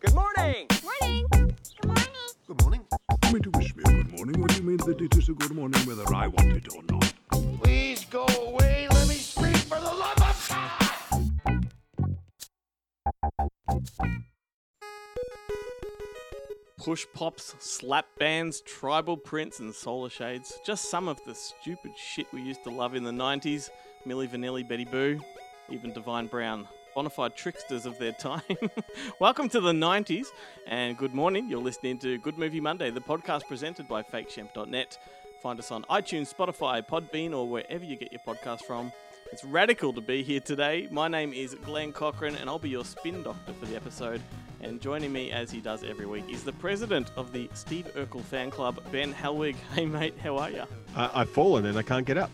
Good morning! Morning! Good morning! Good morning? You mean to wish me a good morning when you mean that it is a good morning whether I want it or not? Please go away, let me speak for the love of God! Push pops, slap bands, tribal prints and solar shades. Just some of the stupid shit we used to love in the 90s. Milli Vanilli, Betty Boo, even Divine Brown. Bonafide tricksters of their time. Welcome to the 90s and good morning. You're listening to Good Movie Monday, the podcast presented by Fakeshemp.net. Find us on iTunes, Spotify, Podbean, or wherever you get your podcast from. It's radical to be here today. My name is Glenn Cochran and I'll be your spin doctor for the episode. And joining me, as he does every week, is the president of the Steve Urkel Fan Club, Ben Halwig. Hey mate, how are you? I've fallen and I can't get up.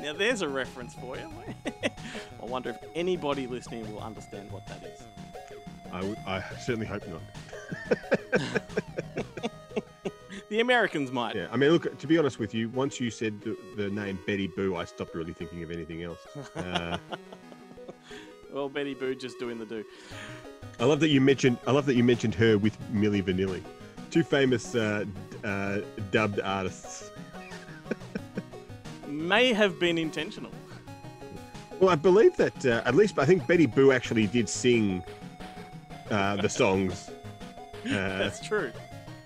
Now there's a reference for you. I wonder if anybody listening will understand what that is. I certainly hope not. The Americans might. Yeah, I mean, look, to be honest with you, once you said the name Betty Boo, I stopped really thinking of anything else. Well, Betty Boo just doing the do. I love that you mentioned her with Milli Vanilli, two famous dubbed artists. May have been intentional. Well, I believe that at least I think Betty Boo actually did sing the songs. That's true.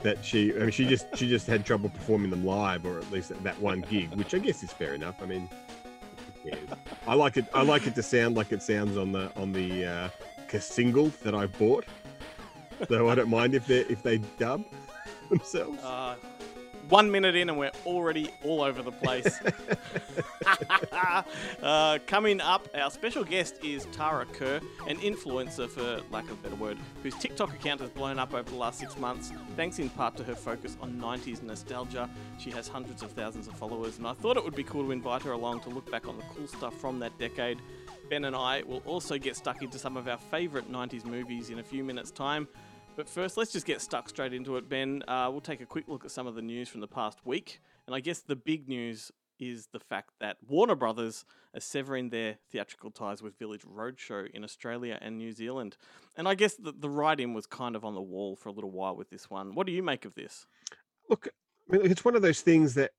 That she just had trouble performing them live, or at least at that one gig, which I guess is fair enough. I mean, yeah. I like it to sound like it sounds on the single that I bought. So I don't mind if they dub themselves. 1 minute in and we're already all over the place. Coming up, our special guest is Tara Kerr, an influencer, for lack of a better word, whose TikTok account has blown up over the last 6 months, thanks in part to her focus on 90s nostalgia. She has hundreds of thousands of followers, and I thought it would be cool to invite her along to look back on the cool stuff from that decade. Ben and I will also get stuck into some of our favourite 90s movies in a few minutes' time. But first, let's just get stuck straight into it, Ben. We'll take a quick look at some of the news from the past week. And I guess the big news is the fact that Warner Brothers are severing their theatrical ties with Village Roadshow in Australia and New Zealand. And I guess the writing was kind of on the wall for a little while with this one. What do you make of this? Look, I mean, it's one of those things that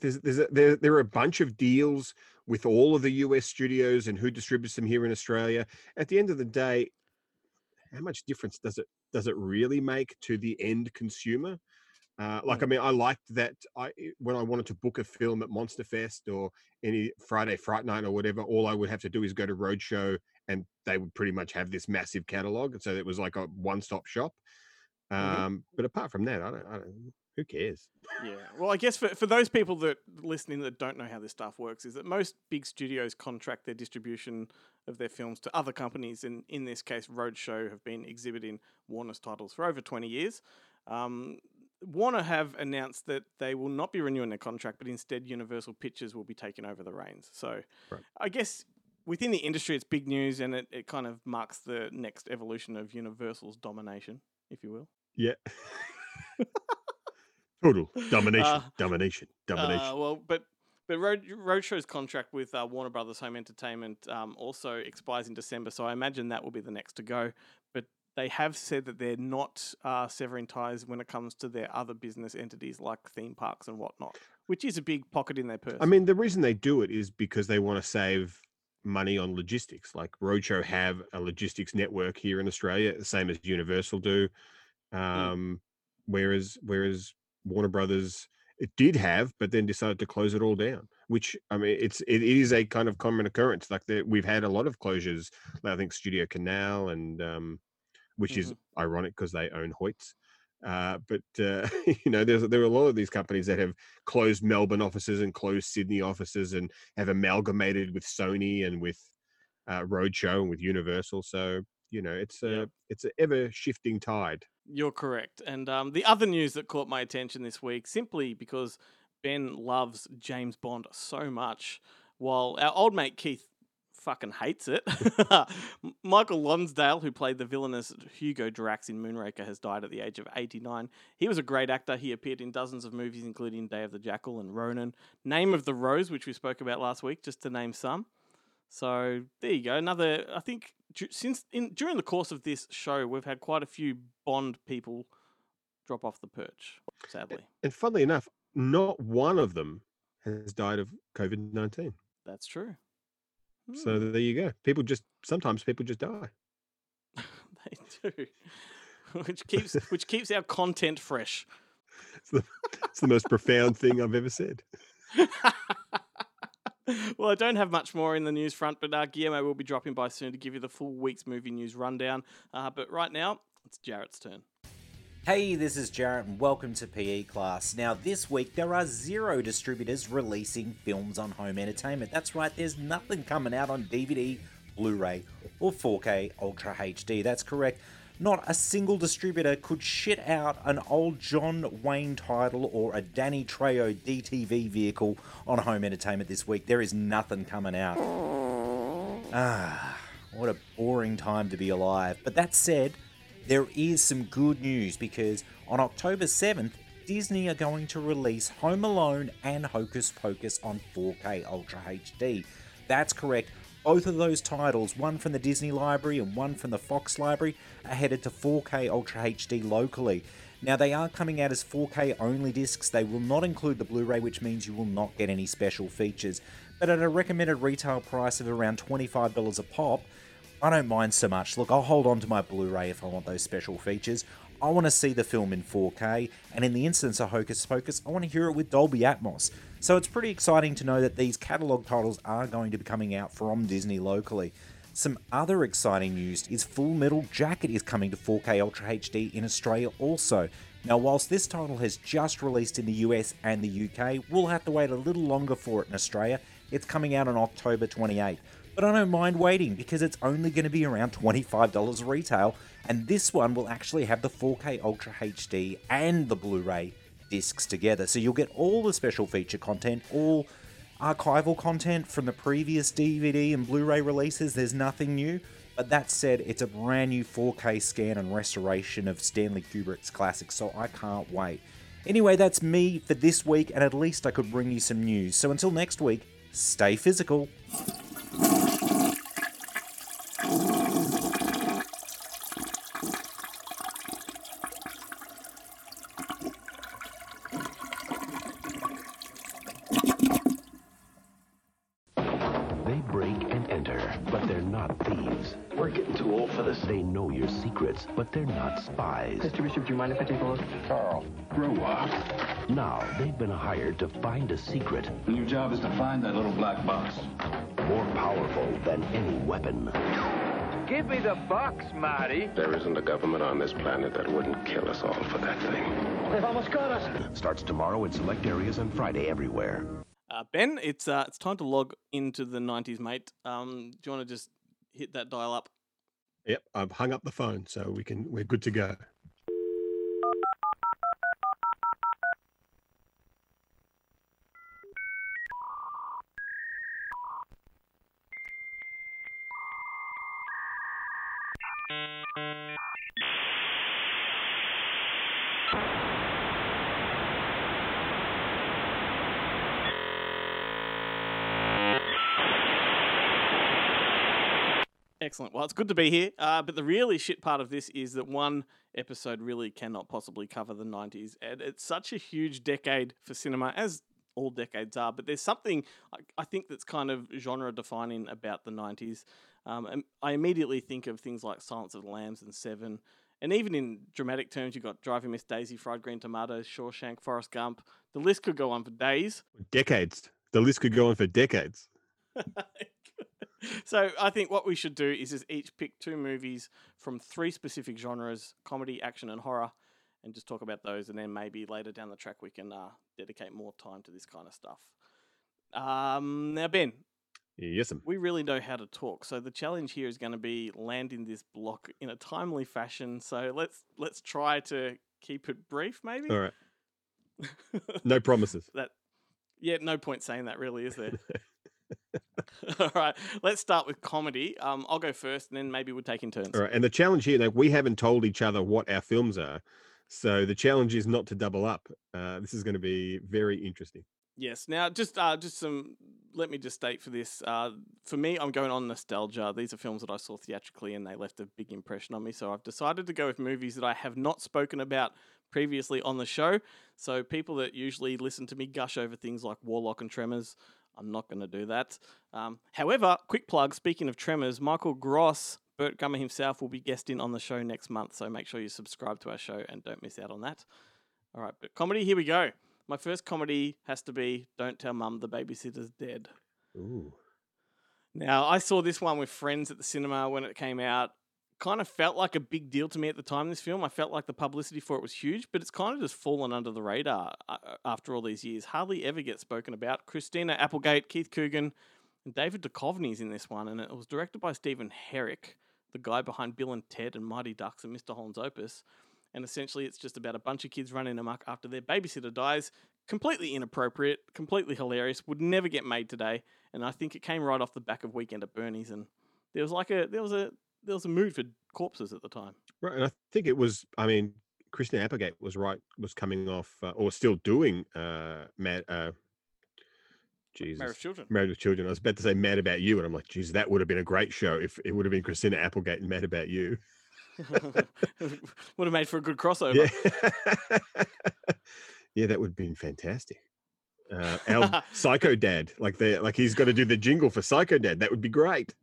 there are a bunch of deals with all of the US studios and who distributes them here in Australia. At the end of the day, how much difference does it really make to the end consumer? I mean, I liked that when I wanted to book a film at Monster Fest or any Friday Fright Night or whatever, all I would have to do is go to Roadshow and they would pretty much have this massive catalogue. And so it was like a one-stop shop. But apart from that, I don't who cares? Yeah. Well, I guess for those people that listening that don't know how this stuff works is that most big studios contract their distribution of their films to other companies. And in this case, Roadshow have been exhibiting Warner's titles for over 20 years. Warner have announced that they will not be renewing their contract, but instead Universal Pictures will be taking over the reins. So right. I guess within the industry, it's big news and it kind of marks the next evolution of Universal's domination, if you will. Yeah. Total domination. But Roadshow's contract with Warner Brothers Home Entertainment also expires in December, so I imagine that will be the next to go. But they have said that they're not severing ties when it comes to their other business entities like theme parks and whatnot, which is a big pocket in their purse. I mean, the reason they do it is because they want to save money on logistics. Like Roadshow have a logistics network here in Australia, the same as Universal do, whereas Warner Brothers... It did have, but then decided to close it all down, which, I mean, it is a kind of common occurrence. Like we've had a lot of closures. I think Studio Canal, and which is ironic because they own Hoyts. But you know, there are a lot of these companies that have closed Melbourne offices and closed Sydney offices and have amalgamated with Sony and with Roadshow and with Universal. So You know, it's an ever shifting tide. You're correct. And the other news that caught my attention this week, simply because Ben loves James Bond so much, while our old mate Keith fucking hates it. Michael Lonsdale, who played the villainous Hugo Drax in Moonraker, has died at the age of 89. He was a great actor. He appeared in dozens of movies, including Day of the Jackal and Ronin, Name of the Rose, which we spoke about last week, just to name some. So there you go. Another, I think, during the course of this show, we've had quite a few Bond people drop off the perch, sadly. And funnily enough, not one of them has died of COVID-19. That's true. So there you go. Sometimes people just die. They do, which keeps our content fresh. It's the most profound thing I've ever said. Well, I don't have much more in the news front, but Guillermo will be dropping by soon to give you the full week's movie news rundown. But right now, it's Jarrett's turn. Hey, this is Jarrett and welcome to PE Class. Now, this week there are 0 distributors releasing films on home entertainment. That's right, there's nothing coming out on DVD, Blu-ray, or 4K Ultra HD. That's correct. Not a single distributor could shit out an old John Wayne title or a Danny Trejo DTV vehicle on home entertainment this week. There is nothing coming out. What a boring time to be alive. But that said, there is some good news, because on October 7th, Disney are going to release Home Alone and Hocus Pocus on 4K Ultra HD. That's correct. Both of those titles, one from the Disney library and one from the Fox library, are headed to 4K Ultra HD locally. Now, they are coming out as 4K only discs. They will not include the Blu-ray, which means you will not get any special features. But at a recommended retail price of around $25 a pop, I don't mind so much. Look, I'll hold on to my Blu-ray if I want those special features. I want to see the film in 4K, and in the instance of Hocus Pocus, I want to hear it with Dolby Atmos. So it's pretty exciting to know that these catalogue titles are going to be coming out from Disney locally. Some other exciting news is Full Metal Jacket is coming to 4K Ultra HD in Australia also. Now, whilst this title has just released in the US and the UK, we'll have to wait a little longer for it in Australia. It's coming out on October 28th. But I don't mind waiting, because it's only going to be around $25 retail, and this one will actually have the 4K Ultra HD and the Blu-ray discs together. So you'll get all the special feature content, all archival content from the previous DVD and Blu-ray releases. There's nothing new. But that said, it's a brand new 4K scan and restoration of Stanley Kubrick's classics, so I can't wait. Anyway, that's me for this week, and at least I could bring you some news. So until next week, stay physical. But they're not spies. Mr. Bishop, do you mind if I take a look? Carl, grow up. Now, they've been hired to find a secret. And your job is to find that little black box. More powerful than any weapon. Give me the box, Marty. There isn't a government on this planet that wouldn't kill us all for that thing. They've almost got us. Starts tomorrow in select areas and Friday everywhere. Ben, it's time to log into the 90s, mate. Do you want to just hit that dial up? Yep, I've hung up the phone, so we're good to go. Excellent. Well, it's good to be here. But the really shit part of this is that one episode really cannot possibly cover the 90s. And it's such a huge decade for cinema, as all decades are. But there's something I think that's kind of genre defining about the 90s. And I immediately think of things like Silence of the Lambs and Seven. And even in dramatic terms, you've got Driving Miss Daisy, Fried Green Tomatoes, Shawshank, Forrest Gump. The list could go on for days. Decades. The list could go on for decades. So I think what we should do is just each pick 2 movies from 3 specific genres, comedy, action, and horror, and just talk about those. And then maybe later down the track, we can dedicate more time to this kind of stuff. Now, Ben. Yes'm. We really know how to talk. So the challenge here is going to be landing this block in a timely fashion. So let's try to keep it brief, maybe. All right. No promises. Yeah, no point saying that really, is there? All right. Let's start with comedy. I'll go first and then maybe we'll take in turns. All right. And the challenge here, like, we haven't told each other what our films are. So the challenge is not to double up. This is going to be very interesting. Yes. Now, let me just state for this. For me, I'm going on nostalgia. These are films that I saw theatrically and they left a big impression on me. So I've decided to go with movies that I have not spoken about previously on the show. So people that usually listen to me gush over things like Warlock and Tremors, I'm not going to do that. However, quick plug, speaking of Tremors, Michael Gross, Bert Gummer himself, will be guest in on the show next month. So make sure you subscribe to our show and don't miss out on that. All right, but comedy, here we go. My first comedy has to be Don't Tell Mum the Babysitter's Dead. Ooh. Now, I saw this one with friends at the cinema when it came out. Kind of felt like a big deal to me at the time, this film. I felt like the publicity for it was huge, but it's kind of just fallen under the radar after all these years. Hardly ever gets spoken about. Christina Applegate, Keith Coogan, and David Duchovny's in this one, and it was directed by Stephen Herrick, the guy behind Bill and Ted and Mighty Ducks and Mr. Holland's Opus. And essentially, it's just about a bunch of kids running amok after their babysitter dies. Completely inappropriate, completely hilarious, would never get made today. And I think it came right off the back of Weekend at Bernie's. And there was a mood for corpses at the time. Right, and I think it was, Christina Applegate was coming off, or still doing, Married with Children. Married with Children. I was about to say Mad About You, and I'm like, geez, that would have been a great show if it would have been Christina Applegate and Mad About You. Would have made for a good crossover. Yeah, yeah, that would have been fantastic. Our Psycho Dad, like he's got to do the jingle for Psycho Dad. That would be great.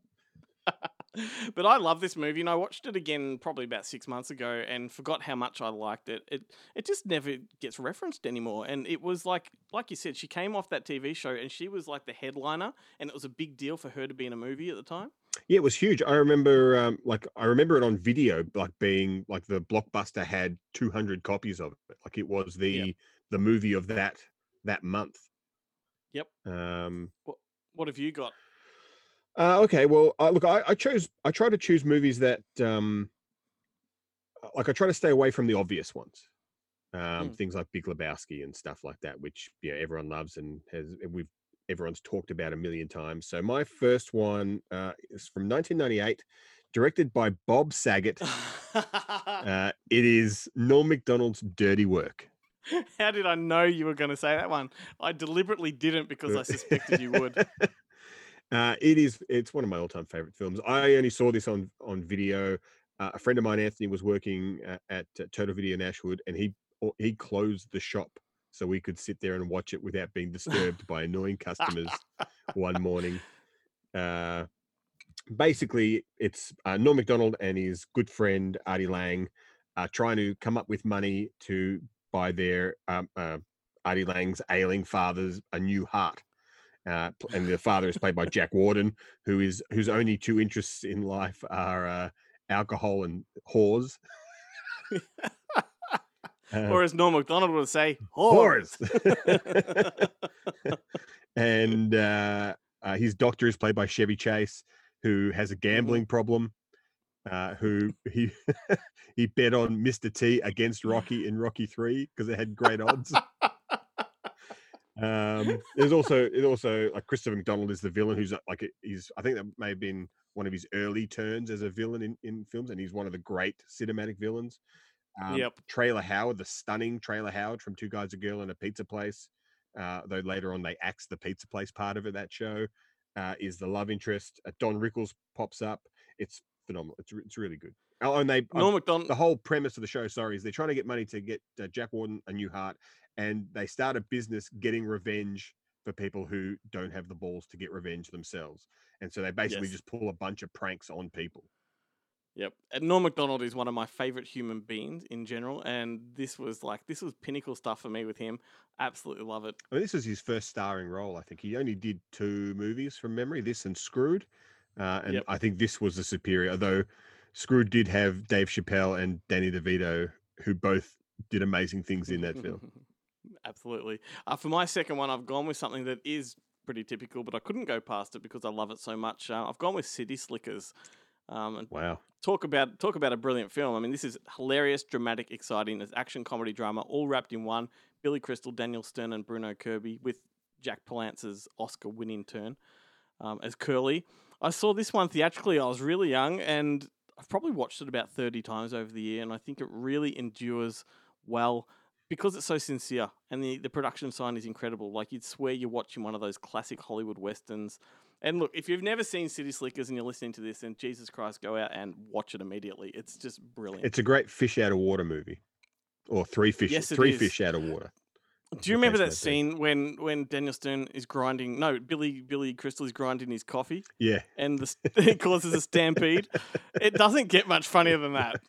But I love this movie, and I watched it again probably about 6 months ago and forgot how much I liked it. It just never gets referenced anymore. And it was like you said, she came off that TV show and she was like the headliner, and it was a big deal for her to be in a movie at the time. Yeah, it was huge. I remember, I remember it on video, being the Blockbuster had 200 copies of it. Like, it was the movie of that month. Yep. What have you got? Okay. Well, I try to choose movies that, I try to stay away from the obvious ones. Things like Big Lebowski and stuff like that, which, you know, everyone loves and everyone's talked about a million times. So my first one is from 1998, directed by Bob Saget. It is Norm Macdonald's Dirty Work. How did I know you were going to say that one? I deliberately didn't because I suspected you would. It's one of my all-time favorite films. I only saw this on video. A friend of mine, Anthony, was working at Total Video in Ashwood, and he closed the shop so we could sit there and watch it without being disturbed by annoying customers one morning. Basically, it's Norm Macdonald and his good friend Artie Lang are trying to come up with money to buy their Artie Lang's ailing father's a new heart. And the father is played by Jack Warden, whose only two interests in life are alcohol and whores. Or as Norm Macdonald would say, whores. And his doctor is played by Chevy Chase, who has a gambling problem, who he bet on Mr. T against Rocky in Rocky 3 because it had great odds. There's also like Christopher McDonald is the villain, who's like, I think that may have been one of his early turns as a villain in films, and he's one of the great cinematic villains. Trailer Howard, the stunning Trailer Howard from Two Guys, a Girl and a Pizza Place, though later on they axed the Pizza Place part of it, that show, is the love interest. Don Rickles pops up. It's phenomenal. It's really good. Oh, and the whole premise of the show, is they're trying to get money to get Jack Warden a new heart, and they start a business getting revenge for people who don't have the balls to get revenge themselves. And so they basically just pull a bunch of pranks on people. Yep. And Norm Macdonald is one of my favorite human beings in general. And this was pinnacle stuff for me with him. Absolutely love it. I mean, this was his first starring role. I think he only did two movies from memory, this and Screwed. I think this was the superior, although Screwed did have Dave Chappelle and Danny DeVito, who both did amazing things in that film. Absolutely. For my second one, I've gone with something that is pretty typical, but I couldn't go past it because I love it so much. I've gone with City Slickers. And wow. Talk about a brilliant film. I mean, this is hilarious, dramatic, exciting. It's action, comedy, drama, all wrapped in one. Billy Crystal, Daniel Stern, and Bruno Kirby with Jack Palance's Oscar-winning turn as Curly. I saw this one theatrically. I was really young, and I've probably watched it about 30 times over the year, and I think it really endures well because it's so sincere, and the production design is incredible. Like, you'd swear you're watching one of those classic Hollywood Westerns. And look, if you've never seen City Slickers and you're listening to this, then Jesus Christ, go out and watch it immediately. It's just brilliant. It's a great fish out of water movie, or three fish out of water. Do you remember that scene when Daniel Stern is grinding? No, Billy Crystal is grinding his coffee. Yeah, and it causes a stampede. It doesn't get much funnier than that.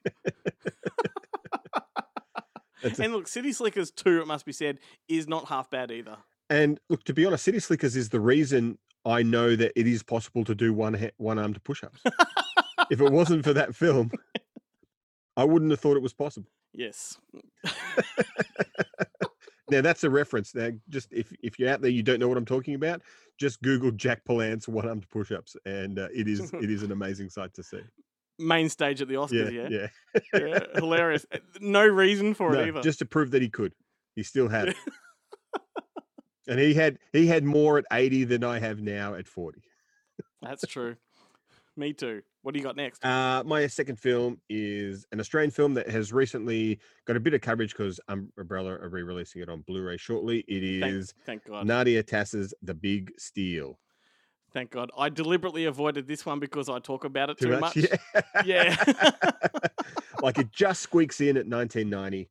And look, City Slickers 2, it must be said, is not half bad either. And look, to be honest, City Slickers is the reason I know that it is possible to do one-armed push-ups. If it wasn't for that film, I wouldn't have thought it was possible. Yes. Now, that's a reference. Now, just if you're out there, you don't know what I'm talking about, just Google Jack Palance one-armed push-ups, and it is an amazing sight to see. Main stage at the Oscars, yeah. Yeah, hilarious. No reason for it either. Just to prove that he could. He still had it. And he had more at 80 than I have now at 40. That's true. Me too. What do you got next? My second film is an Australian film that has recently got a bit of coverage because Umbrella are re-releasing it on Blu-ray shortly. It is thank God. Nadia Tass's The Big Steal. Thank God. I deliberately avoided this one because I talk about it too much. Yeah. Like, it just squeaks in at 1990.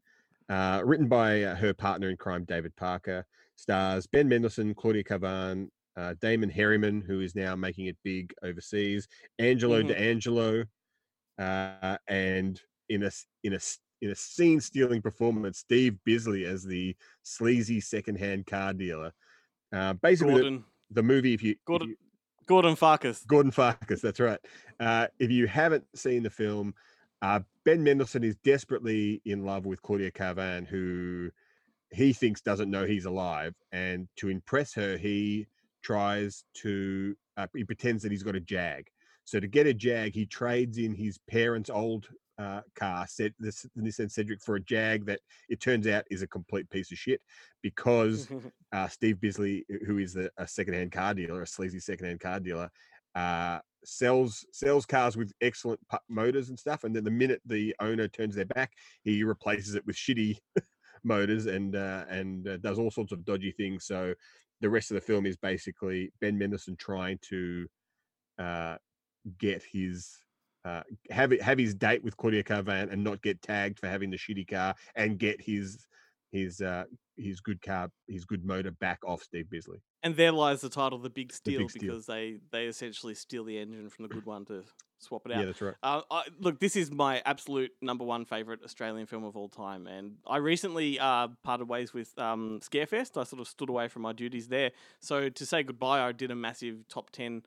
Written by her partner in crime, David Parker. Stars Ben Mendelsohn, Claudia Kavan, Damon Herriman, who is now making it big overseas, Angelo D'Angelo, and in a scene-stealing performance, Steve Bisley as the sleazy second-hand car dealer. Basically, the movie, Gordon Farkas, that's right. If you haven't seen the film, Ben Mendelsohn is desperately in love with Claudia Kavan, who he thinks doesn't know he's alive, and to impress her, he pretends that he's got a Jag. So to get a Jag, he trades in his parents' old car, Cedric, for a Jag that it turns out is a complete piece of shit, because Steve Bisley, who is a secondhand car dealer, a sleazy secondhand car dealer, sells cars with excellent motors and stuff, and then the minute the owner turns their back, he replaces it with shitty motors and does all sorts of dodgy things. So the rest of the film is basically Ben Mendelsohn trying to get his have his date with Claudia Kavan and not get tagged for having the shitty car, and get his good car, his good motor back off Steve Bisley. And there lies the title, The Big Steal, because they essentially steal the engine from the good one to swap it out. Yeah, that's right. Look, this is my absolute number one favourite Australian film of all time. And I recently parted ways with Scarefest. I sort of stood away from my duties there. So to say goodbye, I did a massive top 10,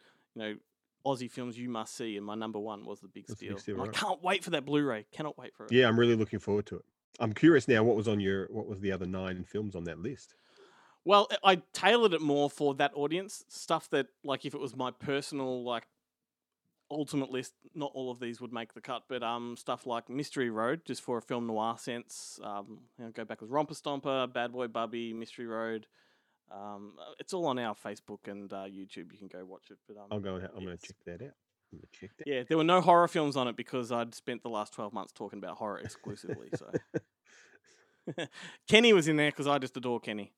Aussie films you must see. And my number one was The Big Steal. Right. I can't wait for that Blu-ray. Cannot wait for it. Yeah, I'm really looking forward to it. I'm curious now, what was the other 9 films on that list? Well, I tailored it more for that audience, stuff that, like, if it was my personal, like, ultimate list, not all of these would make the cut, but stuff like Mystery Road, just for a film noir sense. Go back with Romper Stomper, Bad Boy Bubby, Mystery Road. It's all on our Facebook and YouTube. You can go watch it. But I'm going to check that out. Yeah, there were no horror films on it because I'd spent the last 12 months talking about horror exclusively. So Kenny was in there because I just adore Kenny.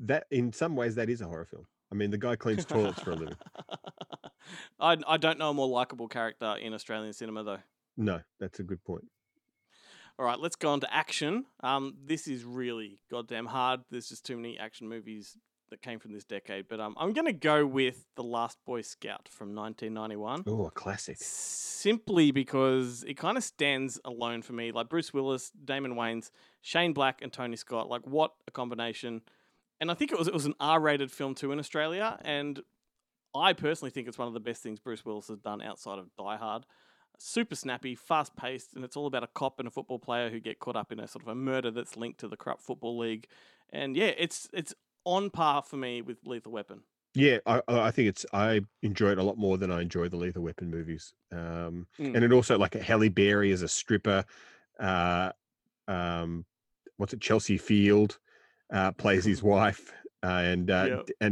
That, in some ways, that is a horror film. I mean, the guy cleans toilets for a living. I don't know a more likable character in Australian cinema, though. No, that's a good point. All right, let's go on to action. This is really goddamn hard. There's just too many action movies that came from this decade, but I'm going to go with The Last Boy Scout from 1991. Oh, a classic. Simply because it kind of stands alone for me. Like, Bruce Willis, Damon Wayans, Shane Black, and Tony Scott. Like, what a combination. And I think it was an R-rated film too in Australia, and I personally think it's one of the best things Bruce Willis has done outside of Die Hard. Super snappy, fast-paced, and it's all about a cop and a football player who get caught up in a sort of a murder that's linked to the corrupt football league. And yeah, it's on par for me with Lethal Weapon. Yeah, I think it's, I enjoy it a lot more than I enjoy the Lethal Weapon movies. And it also, like, Halle Berry as a stripper, what's it, Chelsea Field plays his wife, and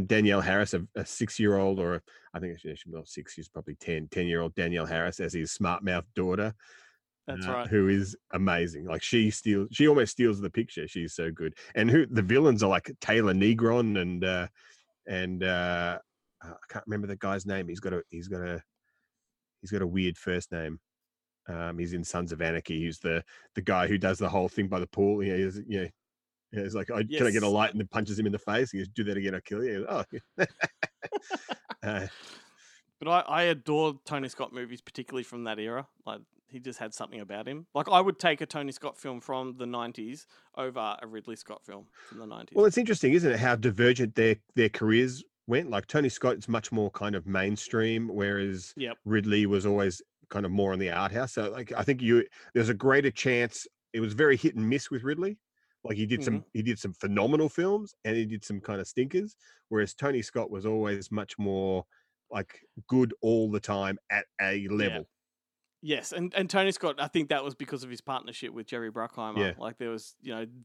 Danielle Harris, a 6-year-old, or I think she should be 6, she's probably 10-year-old Danielle Harris as his smart mouth daughter. That's right. Who is amazing. Like, she almost steals the picture. She's so good. And who the villains are, like Taylor Negron and I can't remember the guy's name. He's got a weird first name. He's in Sons of Anarchy. He's the guy who does the whole thing by the pool. He's like, can I get a light? And then punches him in the face. He goes, do that again, I'll kill you. But I adore Tony Scott movies, particularly from that era. Like, he just had something about him. Like, I would take a Tony Scott film from the 90s over a Ridley Scott film from the 90s. Well, it's interesting, isn't it, how divergent their careers went? Like, Tony Scott, it's much more kind of mainstream, whereas Ridley was always kind of more in the art house. So, like, I think there's a greater chance. It was very hit and miss with Ridley. Like, he did some phenomenal films and he did some kind of stinkers, whereas Tony Scott was always much more like good all the time at a level. Yeah. Yes, and Tony Scott, I think that was because of his partnership with Jerry Bruckheimer. Yeah. Like, there was,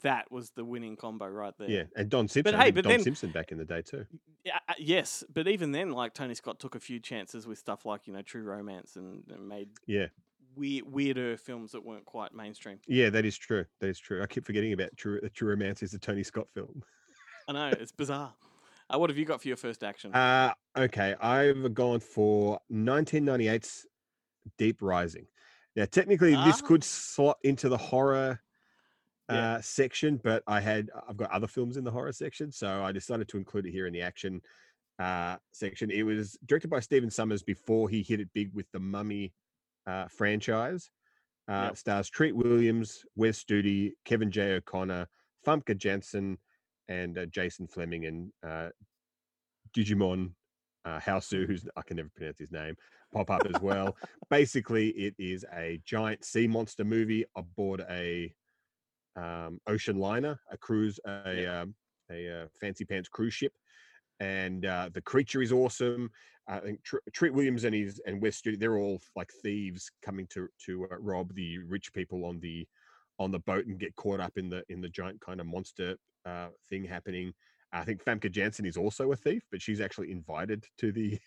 that was the winning combo right there. Yeah, and Don Simpson. Simpson back in the day too. Yeah, yes, but even then, like, Tony Scott took a few chances with stuff like, True Romance and made weirder films that weren't quite mainstream. Yeah, that is true. I keep forgetting about True Romance is the Tony Scott film. I know, it's bizarre. What have you got for your first action? Okay, I've gone for 1998's Deep Rising. Now, technically, this could slot into the horror section, but I've got other films in the horror section, so I decided to include it here in the action section. It was directed by Stephen Sommers before he hit it big with the Mummy franchise. Stars Treat Williams, Wes Studi, Kevin J. O'Connor, Famke Janssen, and Jason Fleming, and Digimon Houseu, who's, I can never pronounce his name, pop up as well. Basically, it is a giant sea monster movie aboard a ocean liner, a cruise, a fancy pants cruise ship, and the creature is awesome. I think Treat Williams and Wes Studi, they're all like thieves coming to rob the rich people on the boat and get caught up in the giant kind of monster thing happening. I think Famke Janssen is also a thief, but she's actually invited to the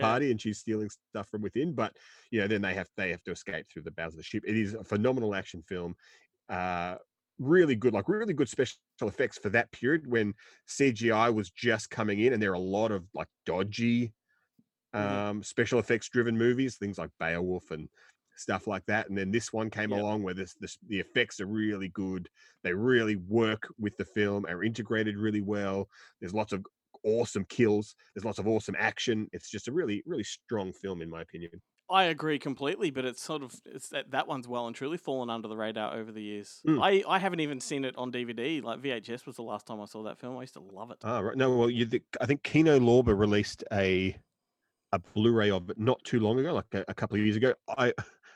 party, and she's stealing stuff from within. But then they have to escape through the bows of the ship. It is a phenomenal action film, really good, like really good special effects for that period when CGI was just coming in, and there are a lot of like dodgy special effects driven movies, things like Beowulf and stuff like that. And then this one came along where the effects are really good. They really work with the film, are integrated really well. There's lots of awesome kills. There's lots of awesome action. It's just a really, really strong film, in my opinion. I agree completely, but it's that one's well and truly fallen under the radar over the years. Mm. I haven't even seen it on DVD. Like, VHS was the last time I saw that film. I used to love it. Oh, right. No, well, I think Kino Lorber released a Blu-ray of it not too long ago, like a couple of years ago.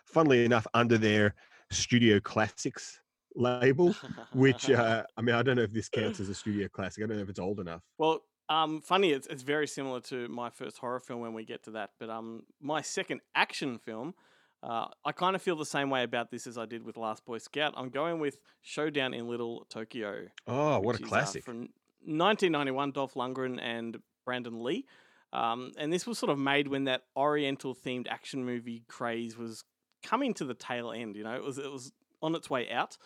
Funnily enough, under their Studio Classics label, which, I don't know if this counts as a Studio Classic. I don't know if it's old enough. Well, funny, it's very similar to my first horror film when we get to that. But my second action film, I kind of feel the same way about this as I did with Last Boy Scout. I'm going with Showdown in Little Tokyo. Oh, what a classic. From 1991, Dolph Lundgren and Brandon Lee. And this was sort of made when that Oriental-themed action movie craze was coming to the tail end, it was on its way out,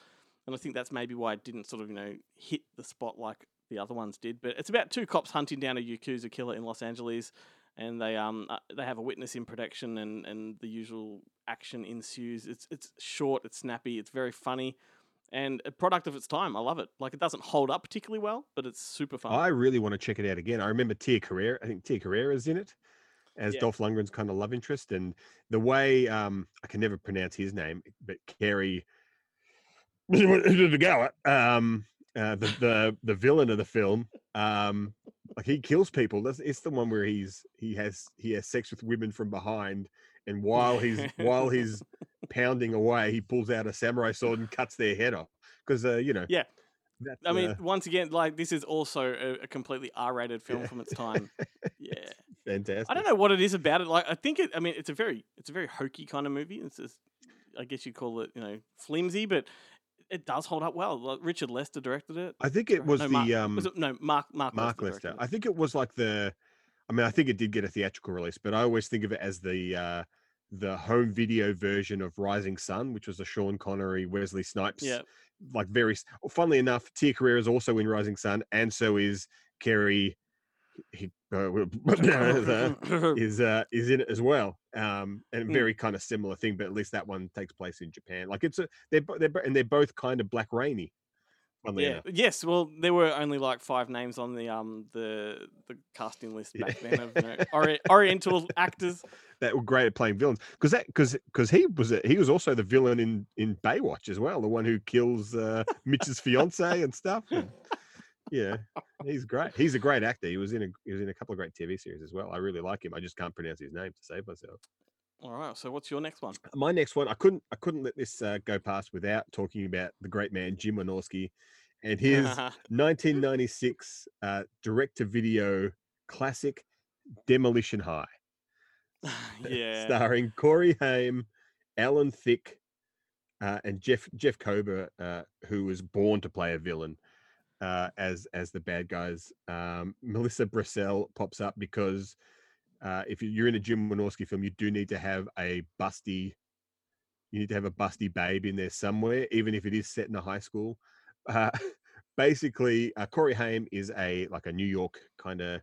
and I think that's maybe why it didn't sort of hit the spot like the other ones did. But it's about two cops hunting down a Yakuza killer in Los Angeles, and they have a witness in protection, and the usual action ensues. It's short, it's snappy, it's very funny, and a product of its time. I love it. Like, it doesn't hold up particularly well, but it's super fun. I really want to check it out again. I remember Tia Carrere. I think Tia Carrere is in it as Dolph Lundgren's kind of love interest, and the way I can never pronounce his name, but Kerry the villain of the film, like, he kills people. It's the one where he has sex with women from behind, and while he's pounding away, he pulls out a samurai sword and cuts their head off because I mean, once again, like, this is also a completely R-rated film from its time. Yeah. Fantastic. I don't know what it is about it. Like, I think it's a very hokey kind of movie. It's just, I guess you'd call it, flimsy, but it does hold up well. Like, Richard Lester directed it. I think it was Mark Lester. I think it was like I think it did get a theatrical release, but I always think of it as the home video version of Rising Sun, which was a Sean Connery, Wesley Snipes. Yeah. Like, very funnily enough, Tia Carrere is also in Rising Sun, and so is Kerry. Is in it as well, and very kind of similar thing. But at least that one takes place in Japan. Like, they're both kind of Black Rainy. Yeah. Enough. Yes. Well, there were only like 5 names on the casting list back then of Oriental actors that were great at playing villains. Because he was also the villain in Baywatch as well, the one who kills Mitch's fiance and stuff. And, yeah, he's great. He's a great actor. He was in a couple of great TV series as well. I really like him. I just can't pronounce his name to save myself. All right. So what's your next one? My next one, I couldn't let this go past without talking about the great man, Jim Wynorski, and his 1996 direct-to-video classic Demolition High. Yeah. Starring Corey Haim, Alan Thicke, and Jeff Kober, who was born to play a villain as the bad guys. Melissa Brissell pops up because if you're in a Jim Wynorski film, you do need to have a busty babe in there somewhere, even if it is set in a high school. Basically, Corey Haim is a New York kind of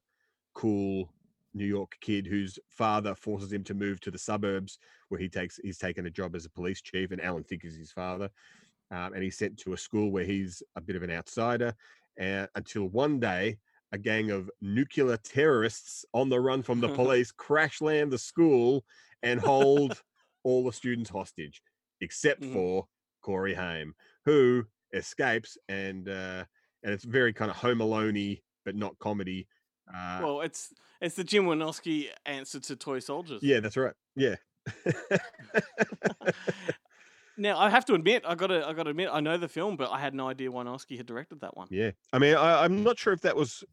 cool New York kid whose father forces him to move to the suburbs, where he's taken a job as a police chief, and Alan Thicke is his father. And he's sent to a school where he's a bit of an outsider, until one day, a gang of nuclear terrorists on the run from the police crash land the school and hold all the students hostage, except for Corey Haim, who escapes. And it's very kind of Home Alone-y, but not comedy. Well, it's the Jim Wynorski answer to Toy Soldiers. Yeah, that's right. Yeah. Now, I have to admit, I know the film, but I had no idea Wynorski had directed that one. Yeah, I mean, I'm not sure if that was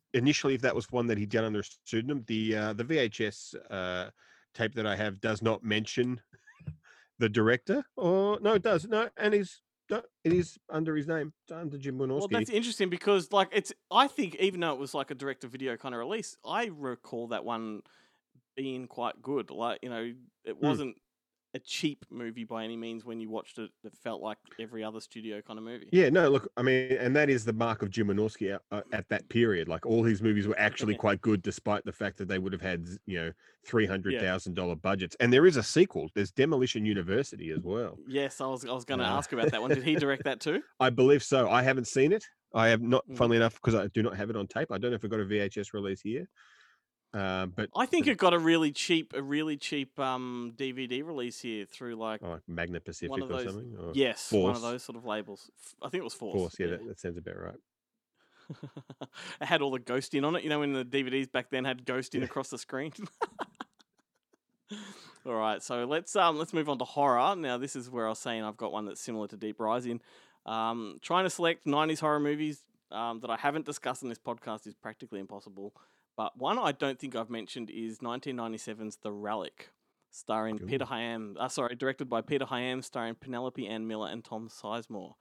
one that he'd done under a pseudonym. The VHS tape that I have does not mention the director, or no, it does no, and it is under his name, under Jim Wynorski. Well, that's interesting because, like, I think even though it was like a direct-to-video kind of release, I recall that one being quite good. Like, it wasn't a cheap movie by any means. When you watched it, it felt like every other studio kind of movie. Yeah, no, look, I mean, and that is the mark of Jim Wynorski at that period. Like, all his movies were actually quite good, despite the fact that they would have had, $300,000 budgets. And there is a sequel. There's Demolition University as well. Yes, I was going to ask about that one. Did he direct that too? I believe so. I haven't seen it. I have not, funnily enough, because I do not have it on tape. I don't know if we got a VHS release here. But I think it got a really cheap DVD release here through like Magna Pacific those, or something. Or yes, Force. One of those sort of labels. I think it was Force. Force, yeah, yeah. That sounds about right. It had all the ghost in on it. You know, when the DVDs back then had ghost in across the screen. All right, so let's move on to horror. Now, this is where I was saying I've got one that's similar to Deep Rising. Trying to select 90s horror movies that I haven't discussed in this podcast is practically impossible. But one I don't think I've mentioned is 1997's The Relic, directed by Peter Haim, starring Penelope Ann Miller and Tom Sizemore.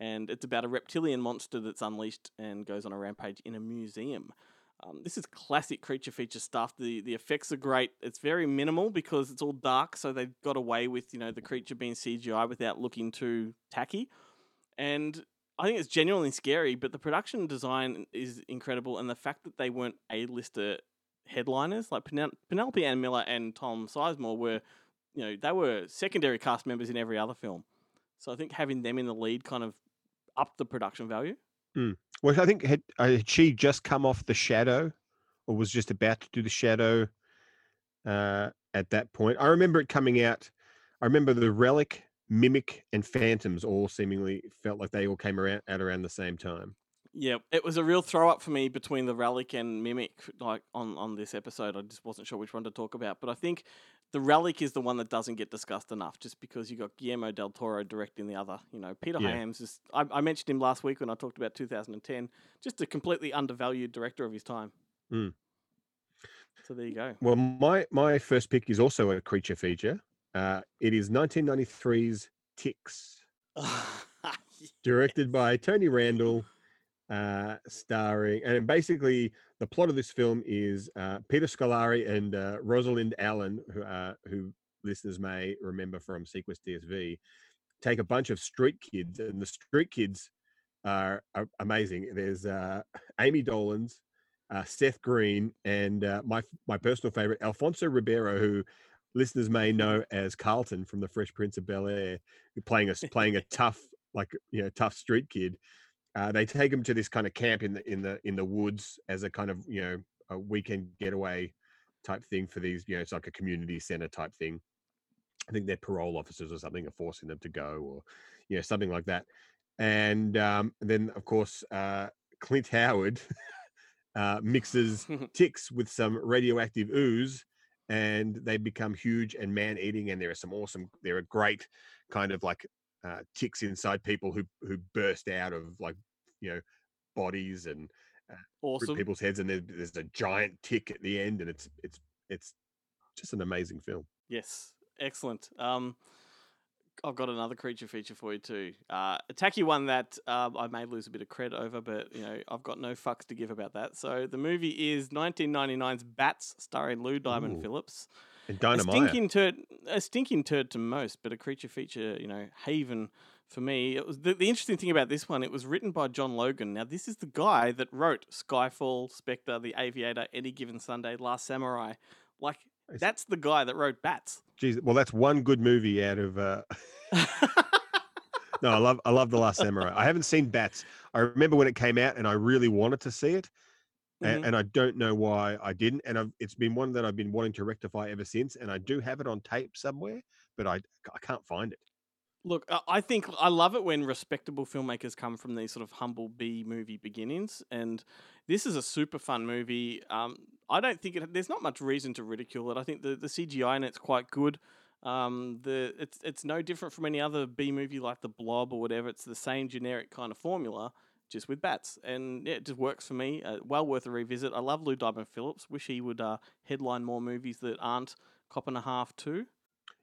And it's about a reptilian monster that's unleashed and goes on a rampage in a museum. This is classic creature feature stuff. The effects are great. It's very minimal because it's all dark, so they got away with, the creature being CGI without looking too tacky. And I think it's genuinely scary, but the production design is incredible, and the fact that they weren't A-lister headliners, like Penelope Ann Miller and Tom Sizemore were, they were secondary cast members in every other film. So I think having them in the lead kind of upped the production value. Mm. Well, I think had she just come off The Shadow, or was just about to do The Shadow at that point? I remember it coming out. I remember The Relic, Mimic and Phantoms all seemingly felt like they all came out around the same time. Yeah, it was a real throw up for me between The Relic and Mimic, like on this episode. I just wasn't sure which one to talk about. But I think The Relic is the one that doesn't get discussed enough, just because you got Guillermo del Toro directing the other. You know, Peter Hyams is. I mentioned him last week when I talked about 2010. Just a completely undervalued director of his time. Mm. So there you go. Well, my first pick is also a creature feature. It is 1993's Ticks, directed by Tony Randall, starring, and basically the plot of this film is Peter Scolari and Rosalind Allen, who listeners may remember from Sequest DSV, take a bunch of street kids, and the street kids are amazing. There's Amy Dolans, Seth Green, and my personal favorite, Alfonso Ribeiro, who listeners may know as Carlton from The Fresh Prince of Bel-Air, playing a tough, tough street kid. They take him to this kind of camp in the woods as a kind of, a weekend getaway type thing for these, it's like a community center type thing. I think their parole officers or something are forcing them to go, or, something like that. And then of course, Clint Howard mixes ticks with some radioactive ooze, and they become huge and man-eating. And there are great kind of ticks inside people who burst out of bodies and rip people's heads, and there's a giant tick at the end, and it's just an amazing film. Yes, excellent. I've got another creature feature for you too. A tacky one that I may lose a bit of cred over, but I've got no fucks to give about that. So the movie is 1999's Bats, starring Lou Diamond Phillips. And a stinking turd to most, but a creature feature, haven for me. It was the interesting thing about this one, it was written by John Logan. Now, this is the guy that wrote Skyfall, Spectre, The Aviator, Any Given Sunday, Last Samurai. That's the guy that wrote Bats. Geez, well, that's one good movie out of... No, I love The Last Samurai. I haven't seen Bats. I remember when it came out, and I really wanted to see it. And I don't know why I didn't. And it's been one that I've been wanting to rectify ever since. And I do have it on tape somewhere, but I can't find it. Look, I think I love it when respectable filmmakers come from these sort of humble B-movie beginnings. And this is a super fun movie. I don't think there's not much reason to ridicule it. I think the CGI in it's quite good. It's no different from any other B-movie like The Blob or whatever. It's the same generic kind of formula, just with bats, and it just works for me. Well worth a revisit. I love Lou Diamond Phillips. Wish he would headline more movies that aren't Cop and a Half too.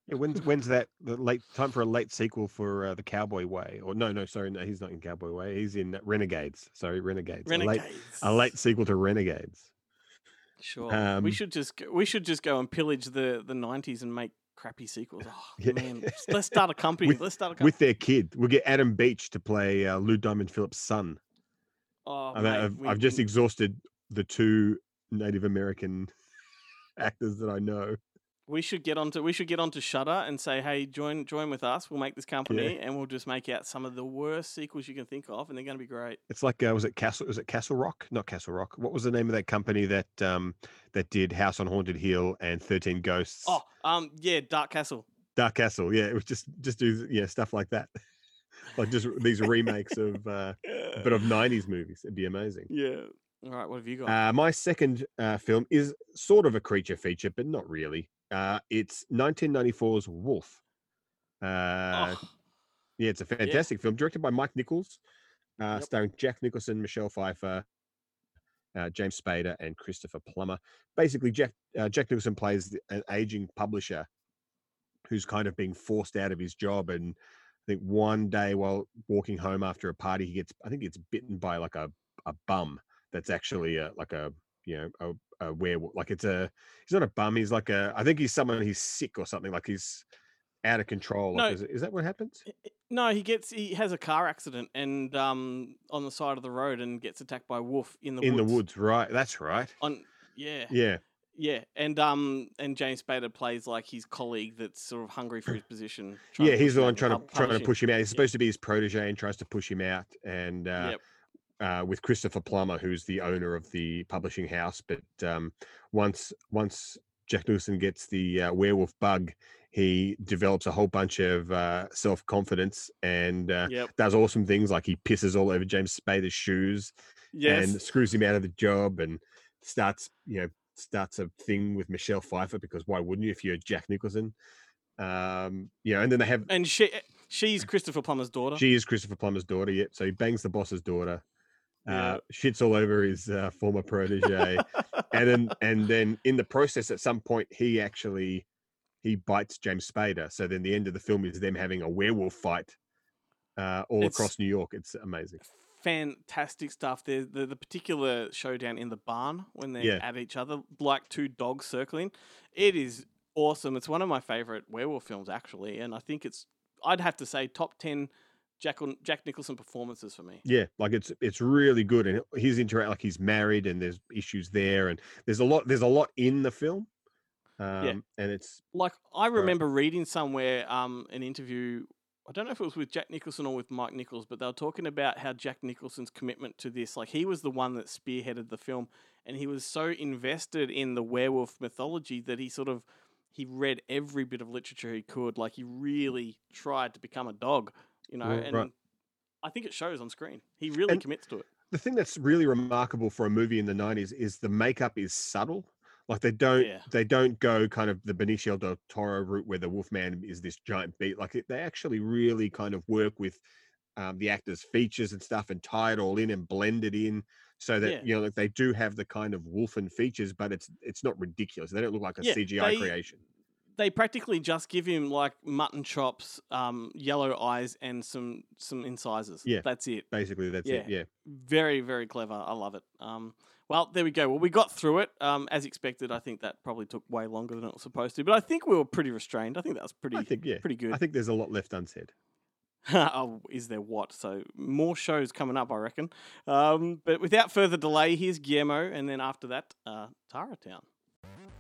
Yeah, when's that? The late time for a late sequel for The Cowboy Way? Or no, he's not in Cowboy Way. He's in Renegades. Sorry, Renegades. A late sequel to Renegades. Sure. We should just go and pillage the 90s and make crappy sequels. Oh, yeah. Man, let's start a company. With their kid. We'll get Adam Beach to play Lou Diamond Phillips' son. Oh, I mean, I've just exhausted the two Native American actors that I know. We should get onto Shudder and say, hey, join with us. We'll make this company, and we'll just make out some of the worst sequels you can think of, and they're going to be great. It's like was it Castle Rock? Not Castle Rock. What was the name of that company that did House on Haunted Hill and 13 Ghosts? Oh, Dark Castle. Dark Castle, yeah. It was just do stuff like that, like just these remakes of but of 90s movies. It'd be amazing. Yeah. All right. What have you got? My second film is sort of a creature feature, but not really. It's 1994's Wolf. Yeah, it's a fantastic film, directed by Mike Nichols, starring Jack Nicholson, Michelle Pfeiffer, James Spader, and Christopher Plummer. Basically, Jack Nicholson plays an aging publisher who's kind of being forced out of his job, and I think one day while walking home after a party, he gets bitten by like a bum that's actually a werewolf. He's not a bum. He's like I think he's someone, he's sick or something, like he's out of control. No, is that what happens? No, he has a car accident and on the side of the road and gets attacked by a wolf in the woods. Right, that's right. Yeah. And James Spader plays like his colleague that's sort of hungry for his position. Yeah, he's the one trying to push him out. He's supposed to be his protege and tries to push him out. And with Christopher Plummer, who's the owner of the publishing house. But once Jack Nicholson gets the werewolf bug, he develops a whole bunch of self-confidence and does awesome things, like he pisses all over James Spader's shoes and screws him out of the job and starts that's a thing with Michelle Pfeiffer, because why wouldn't you if you're Jack Nicholson? And then they have... And she's Christopher Plummer's daughter. She is Christopher Plummer's daughter, yep. So he bangs the boss's daughter, shits all over his former protege. and then in the process, at some point, he bites James Spader. So then the end of the film is them having a werewolf fight across New York. It's amazing. Fantastic stuff. There's the particular showdown in the barn when they're at each other, like two dogs circling. It is awesome. It's one of my favorite werewolf films, actually. And I think I'd have to say top 10 Jack Nicholson performances for me. Yeah. Like it's really good. And his he's married and there's issues there. And there's a lot in the film. And it's like, I remember reading somewhere, an interview, I don't know if it was with Jack Nicholson or with Mike Nichols, but they were talking about how Jack Nicholson's commitment to this, like he was the one that spearheaded the film, and he was so invested in the werewolf mythology that he read every bit of literature he could. Like he really tried to become a dog, I think it shows on screen. He really commits to it. The thing that's really remarkable for a movie in the 90s is the makeup is subtle. Like they don't go kind of the Benicio del Toro route where the Wolfman is this giant beat. Like they actually really kind of work with the actors' features and stuff and tie it all in and blend it in so that like they do have the kind of wolfen features, but it's not ridiculous. They don't look like a CGI creation. They practically just give him like mutton chops, yellow eyes, and some incisors. Yeah, that's it. Basically, that's it. Yeah, very very clever. I love it. Well, there we go. Well, we got through it. As expected, I think that probably took way longer than it was supposed to. But I think we were pretty restrained. I think that was pretty good. I think there's a lot left unsaid. Oh, is there what? So more shows coming up, I reckon. But without further delay, here's Guillermo. And then after that, Tara Town.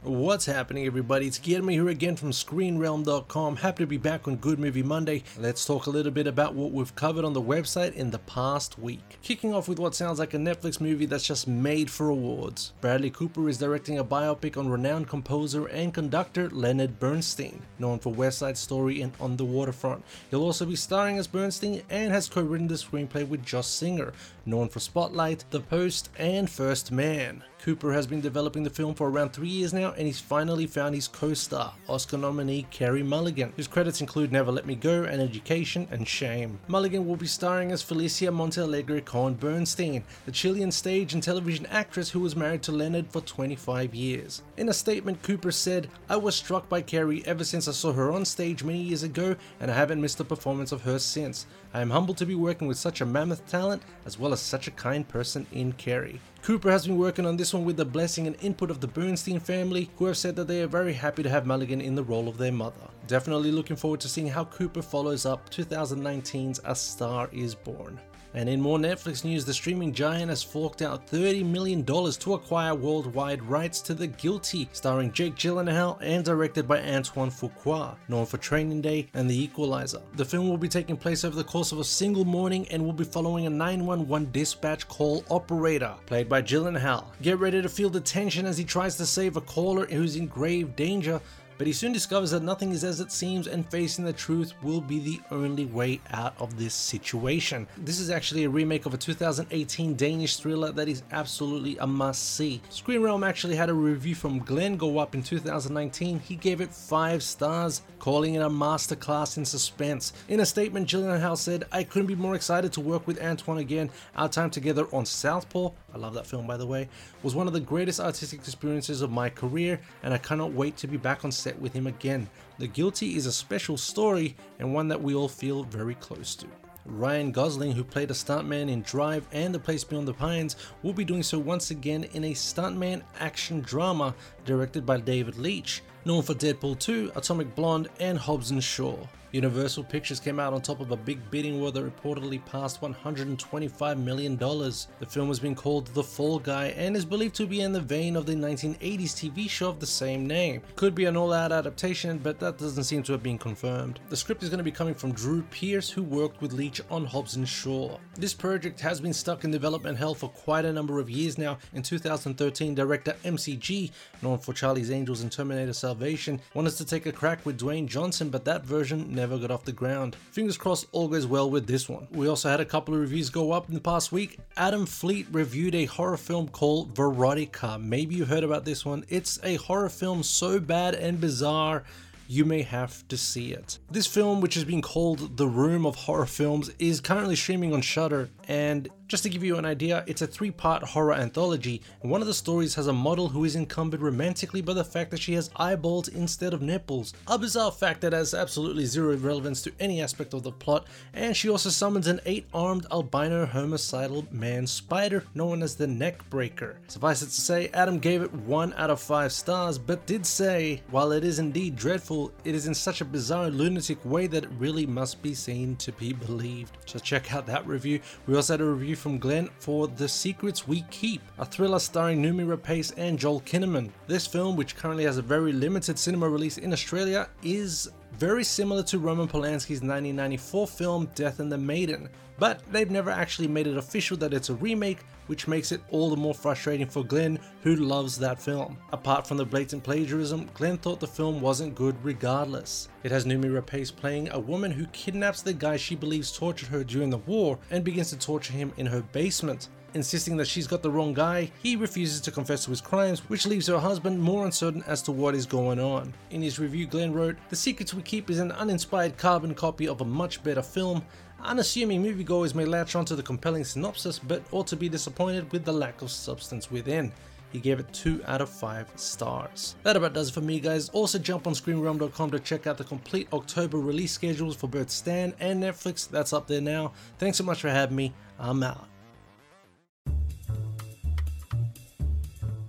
What's happening, everybody? It's Guillermo here again from ScreenRealm.com. Happy to be back on Good Movie Monday. Let's talk a little bit about what we've covered on the website in the past week. Kicking off with what sounds like a Netflix movie that's just made for awards. Bradley Cooper is directing a biopic on renowned composer and conductor Leonard Bernstein, known for West Side Story and On the Waterfront. He'll also be starring as Bernstein and has co-written the screenplay with Josh Singer, known for Spotlight, The Post, and First Man. Cooper has been developing the film for around 3 years now, and he's finally found his co-star, Oscar nominee Carey Mulligan, whose credits include Never Let Me Go and Education and Shame. Mulligan will be starring as Felicia Montealegre Cohen Bernstein, the Chilean stage and television actress who was married to Leonard for 25 years. In a statement, Cooper said, "I was struck by Carey ever since I saw her on stage many years ago, and I haven't missed a performance of her since. I am humbled to be working with such a mammoth talent, as well as such a kind person in Carey." Cooper has been working on this one with the blessing and input of the Bernstein family, who have said that they are very happy to have Mulligan in the role of their mother. Definitely looking forward to seeing how Cooper follows up 2019's A Star Is Born. And in more Netflix news, the streaming giant has forked out $30 million to acquire worldwide rights to The Guilty, starring Jake Gyllenhaal and directed by Antoine Fuqua, known for Training Day and The Equalizer. The film will be taking place over the course of a single morning and will be following a 911 dispatch call operator, played by Gyllenhaal. Get ready to feel the tension as he tries to save a caller who's in grave danger, but he soon discovers that nothing is as it seems, and facing the truth will be the only way out of this situation. This is actually a remake of a 2018 Danish thriller that is absolutely a must-see. Screen Realm actually had a review from Glenn go up in 2019. He gave it 5 stars, calling it a masterclass in suspense. In a statement, Gyllenhaal said, "I couldn't be more excited to work with Antoine again. Our time together on Southpaw," I love that film by the way, "was one of the greatest artistic experiences of my career, and I cannot wait to be back on set with him again. The Guilty is a special story and one that we all feel very close to." Ryan Gosling, who played a stuntman in Drive and The Place Beyond the Pines, will be doing so once again in a stuntman action drama directed by David Leitch, known for Deadpool 2, Atomic Blonde, and Hobbs and Shaw. Universal Pictures came out on top of a big bidding war that reportedly passed $125 million. The film has been called The Fall Guy and is believed to be in the vein of the 1980s TV show of the same name. Could be an all-out adaptation, but that doesn't seem to have been confirmed. The script is going to be coming from Drew Pearce, who worked with Leitch on Hobbs and Shaw. This project has been stuck in development hell for quite a number of years now. In 2013, director MCG, known for Charlie's Angels and Terminator Salvation, wanted to take a crack with Dwayne Johnson, but that version never never got off the ground. Fingers crossed all goes well with this one. We also had a couple of reviews go up in the past week. Adam Fleet reviewed a horror film called Veronica. Maybe you heard about this one. It's a horror film so bad and bizarre you may have to see it. This film, which has been called the Room of Horror Films, is currently streaming on Shudder, and just to give you an idea, it's a 3-part horror anthology, and one of the stories has a model who is encumbered romantically by the fact that she has eyeballs instead of nipples, a bizarre fact that has absolutely zero relevance to any aspect of the plot, and she also summons an 8-armed albino homicidal man spider known as the Neckbreaker. Suffice it to say, Adam gave it 1 out of 5 stars, but did say, while it is indeed dreadful, it is in such a bizarre lunatic way that it really must be seen to be believed. So check out that review. We also had a review from Glenn for The Secrets We Keep, a thriller starring Noomi Rapace and Joel Kinnaman. This film, which currently has a very limited cinema release in Australia, is very similar to Roman Polanski's 1994 film Death and the Maiden, but they've never actually made it official that it's a remake, which makes it all the more frustrating for Glenn, who loves that film. Apart from the blatant plagiarism, Glenn thought the film wasn't good regardless. It has Noomi Rapace playing a woman who kidnaps the guy she believes tortured her during the war and begins to torture him in her basement. Insisting that she's got the wrong guy, he refuses to confess to his crimes, which leaves her husband more uncertain as to what is going on. In his review, Glenn wrote, "The Secrets We Keep is an uninspired carbon copy of a much better film. Unassuming moviegoers may latch onto the compelling synopsis, but ought to be disappointed with the lack of substance within." He gave it 2 out of 5 stars. That about does it for me, guys. Also jump on ScreenRealm.com to check out the complete October release schedules for both Stan and Netflix. That's up there now. Thanks so much for having me. I'm out.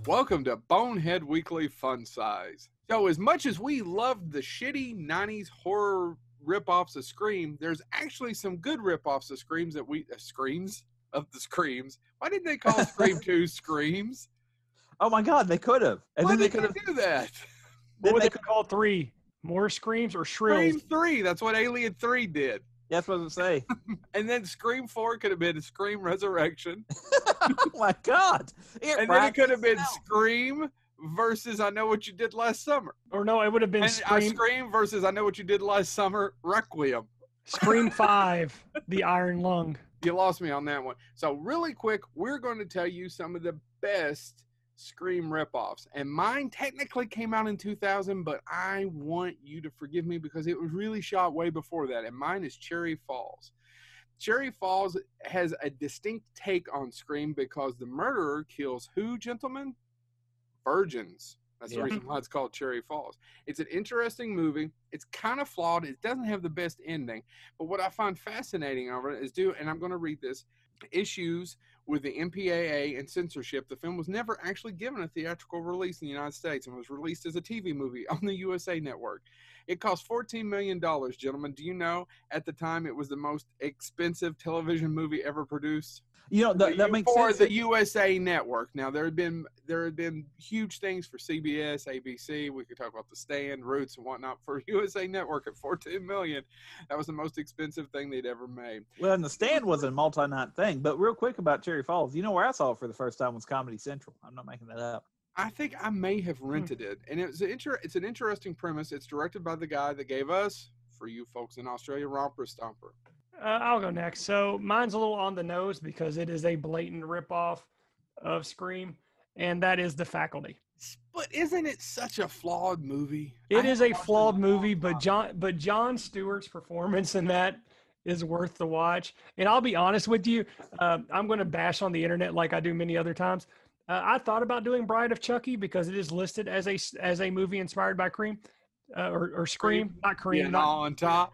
Welcome to Bonehead Weekly Fun Size. So as much as we loved the shitty 90s horror ripoffs of Scream, there's actually some good ripoffs of Screams that we... Screams? Why didn't they call Scream 2 Screams? Oh my God, they could have. Why did they do that? Then they could call 3 more Screams or Shrills. Scream 3, that's what Alien 3 did. Yeah, that's what I was going to say. And then Scream 4 could have been Scream Resurrection. Oh my God. And then it could have been Scream versus I Know What You Did Last Summer. Or no, it would have been Scream versus I Know What You Did Last Summer, Requiem. Scream 5, The Iron Lung. You lost me on that one. So really quick, we're going to tell you some of the best Scream ripoffs. And mine technically came out in 2000, but I want you to forgive me because it was really shot way before that. And mine is Cherry Falls. Cherry Falls has a distinct take on Scream because the murderer kills who, gentlemen? Virgins. That's the reason why it's called Cherry Falls. It's an interesting movie. It's kind of flawed. It doesn't have the best ending. But what I find fascinating over it is and I'm going to read this, issues with the MPAA and censorship. The film was never actually given a theatrical release in the United States and was released as a TV movie on the USA Network. It cost $14 million, gentlemen. Do you know, at the time, it was the most expensive television movie ever produced? You know, that makes sense. For the USA Network. Now, there had been huge things for CBS, ABC. We could talk about The Stand, Roots, and whatnot. For USA Network at $14 million, that was the most expensive thing they'd ever made. Well, and The Stand was a multi-night thing. But real quick about Cherry Falls, you know where I saw it for the first time was Comedy Central. I'm not making that up. I think I may have rented it, and it's an interesting premise. It's directed by the guy that gave us, for you folks in Australia, Romper Stomper. I'll go next. So mine's a little on the nose because it is a blatant ripoff of Scream, and that is The Faculty. But isn't it such a flawed movie? It is a flawed movie, but John Stewart's performance in that is worth the watch. And I'll be honest with you, I'm going to bash on the internet like I do many other times. I thought about doing Bride of Chucky because it is listed as a movie inspired by Cream, or Scream, not Cream. Not all on top.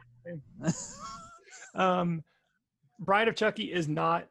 Bride of Chucky is not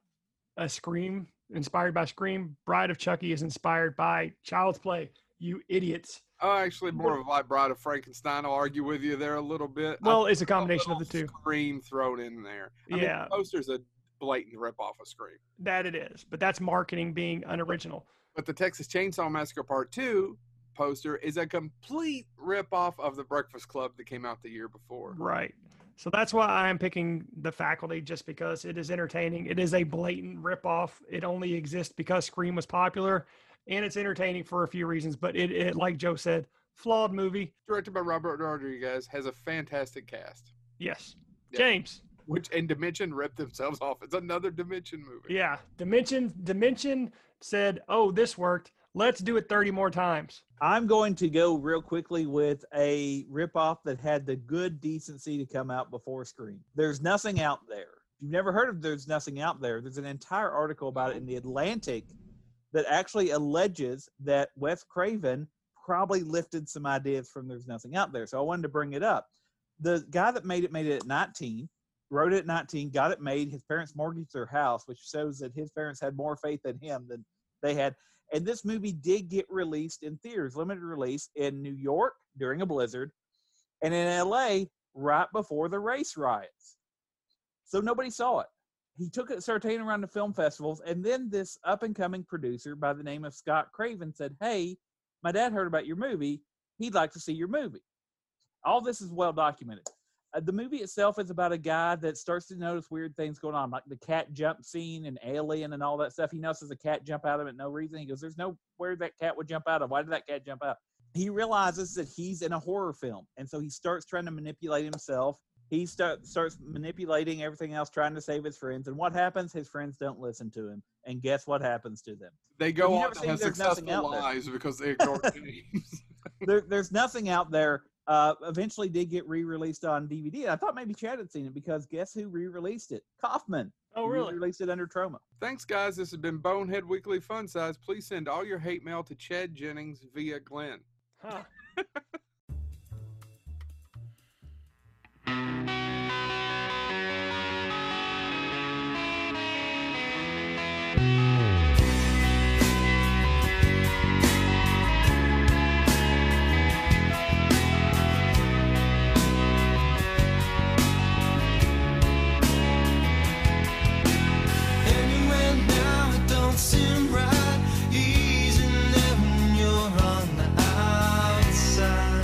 a Scream inspired by Scream. Bride of Chucky is inspired by Child's Play. You idiots. Oh, actually, more of like Bride of Frankenstein. I'll argue with you there a little bit. Well, it's a combination of the two. Scream thrown in there. I mean, the poster's a blatant ripoff of Scream. That it is, but that's marketing being unoriginal. But the Texas Chainsaw Massacre Part 2 poster is a complete ripoff of The Breakfast Club that came out the year before. Right. So that's why I'm picking The Faculty, just because it is entertaining. It is a blatant ripoff. It only exists because Scream was popular. And it's entertaining for a few reasons, but it, like Joe said, flawed movie. Directed by Robert Rodriguez, has a fantastic cast. Yes. Yeah. James. Which, and Dimension ripped themselves off. It's another Dimension movie. Yeah. Dimension said, oh, this worked. Let's do it 30 more times. I'm going to go real quickly with a ripoff that had the good decency to come out before Scream. There's Nothing Out There. You've never heard of There's Nothing Out There. There's an entire article about it in The Atlantic that actually alleges that Wes Craven probably lifted some ideas from There's Nothing Out There. So I wanted to bring it up. The guy that made it at 19, wrote it at 19, got it made. His parents mortgaged their house, which shows that his parents had more faith in him than they had. And this movie did get released in theaters, limited release in New York during a blizzard, and in L.A. right before the race riots. So nobody saw it. He took it, started taking it around to film festivals, and then this up-and-coming producer by the name of Scott Craven said, hey, my dad heard about your movie. He'd like to see your movie. All this is well documented. The movie itself is about a guy that starts to notice weird things going on, like the cat jump scene and Alien and all that stuff. He notices a cat jump out of it, no reason. He goes, there's no where that cat would jump out of. Why did that cat jump out? He realizes that he's in a horror film, and so he starts trying to manipulate himself. He starts manipulating everything else, trying to save his friends. And what happens? His friends don't listen to him. And guess what happens to them? They go on to have successful lives because they ignore names. There's Nothing Out There. Eventually did get re-released on DVD. I thought maybe Chad had seen it because guess who re-released it? Kaufman. Oh, really? Re-released it under Troma. Thanks, guys. This has been Bonehead Weekly Fun Size. Please send all your hate mail to Chad Jennings via Glenn. Huh. Seem right, easy now when you're on the outside.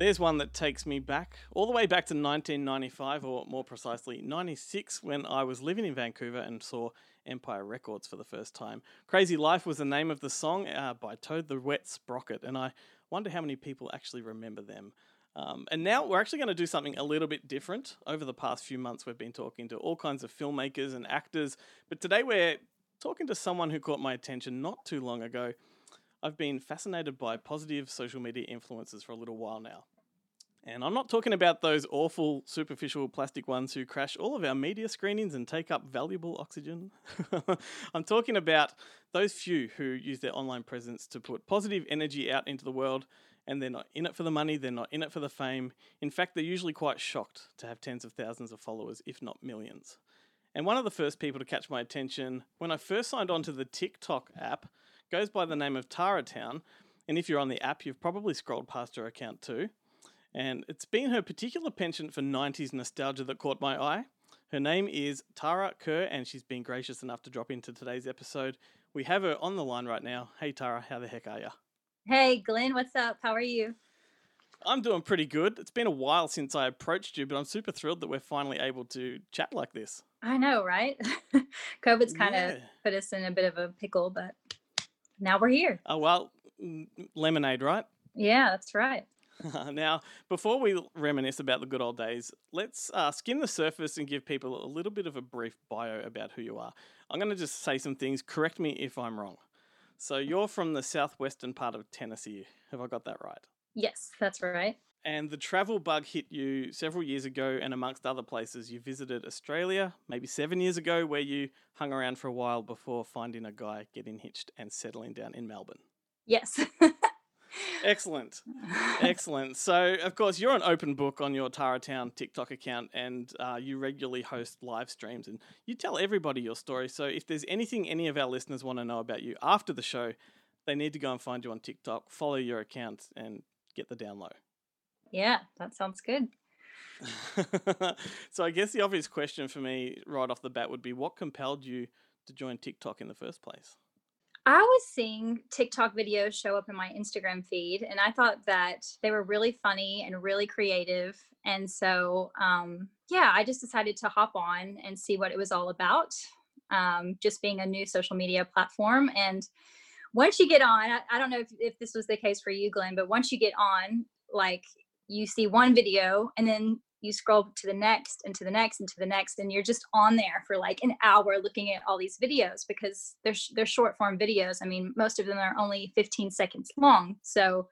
There's one that takes me back, all the way back to 1995, or more precisely, 96, when I was living in Vancouver and saw Empire Records for the first time. Crazy Life was the name of the song by Toad the Wet Sprocket, and I wonder how many people actually remember them. And now we're actually going to do something a little bit different. Over the past few months, we've been talking to all kinds of filmmakers and actors, but today we're talking to someone who caught my attention not too long ago. I've been fascinated by positive social media influencers for a little while now. And I'm not talking about those awful, superficial plastic ones who crash all of our media screenings and take up valuable oxygen. I'm talking about those few who use their online presence to put positive energy out into the world, and they're not in it for the money, they're not in it for the fame. In fact, they're usually quite shocked to have tens of thousands of followers, if not millions. And one of the first people to catch my attention when I first signed on to the TikTok app goes by the name of Tara Town, and if you're on the app, you've probably scrolled past her account too. And it's been her particular penchant for 90s nostalgia that caught my eye. Her name is Tara Kerr, and she's been gracious enough to drop into today's episode. We have her on the line right now. Hey Tara, how the heck are you? Hey Glenn, what's up? How are you? I'm doing pretty good. It's been a while since I approached you, but I'm super thrilled that we're finally able to chat like this. I know, right? COVID's kind of put us in a bit of a pickle, but now we're here. Oh, well, lemonade, right? Yeah, that's right. Now, before we reminisce about the good old days, let's skim the surface and give people a little bit of a brief bio about who you are. I'm going to just say some things. Correct me if I'm wrong. So you're from the southwestern part of Tennessee. Have I got that right? Yes, that's right. And the travel bug hit you several years ago, and amongst other places, you visited Australia maybe 7 years ago, where you hung around for a while before finding a guy, getting hitched, and settling down in Melbourne. Yes. Excellent. Excellent. So, of course, you're an open book on your Tara Town TikTok account, and you regularly host live streams, and you tell everybody your story. So if there's anything any of our listeners want to know about you after the show, they need to go and find you on TikTok, follow your account, and get the down low. Yeah, that sounds good. So I guess the obvious question for me right off the bat would be, what compelled you to join TikTok in the first place? I was seeing TikTok videos show up in my Instagram feed, and I thought that they were really funny and really creative. And so, I just decided to hop on and see what it was all about, just being a new social media platform. And once you get on, I don't know if this was the case for you, Glenn, but once you get on, like, you see one video and then you scroll to the next and to the next and to the next, and you're just on there for like an hour looking at all these videos, because they're short form videos. I mean, most of them are only 15 seconds long. So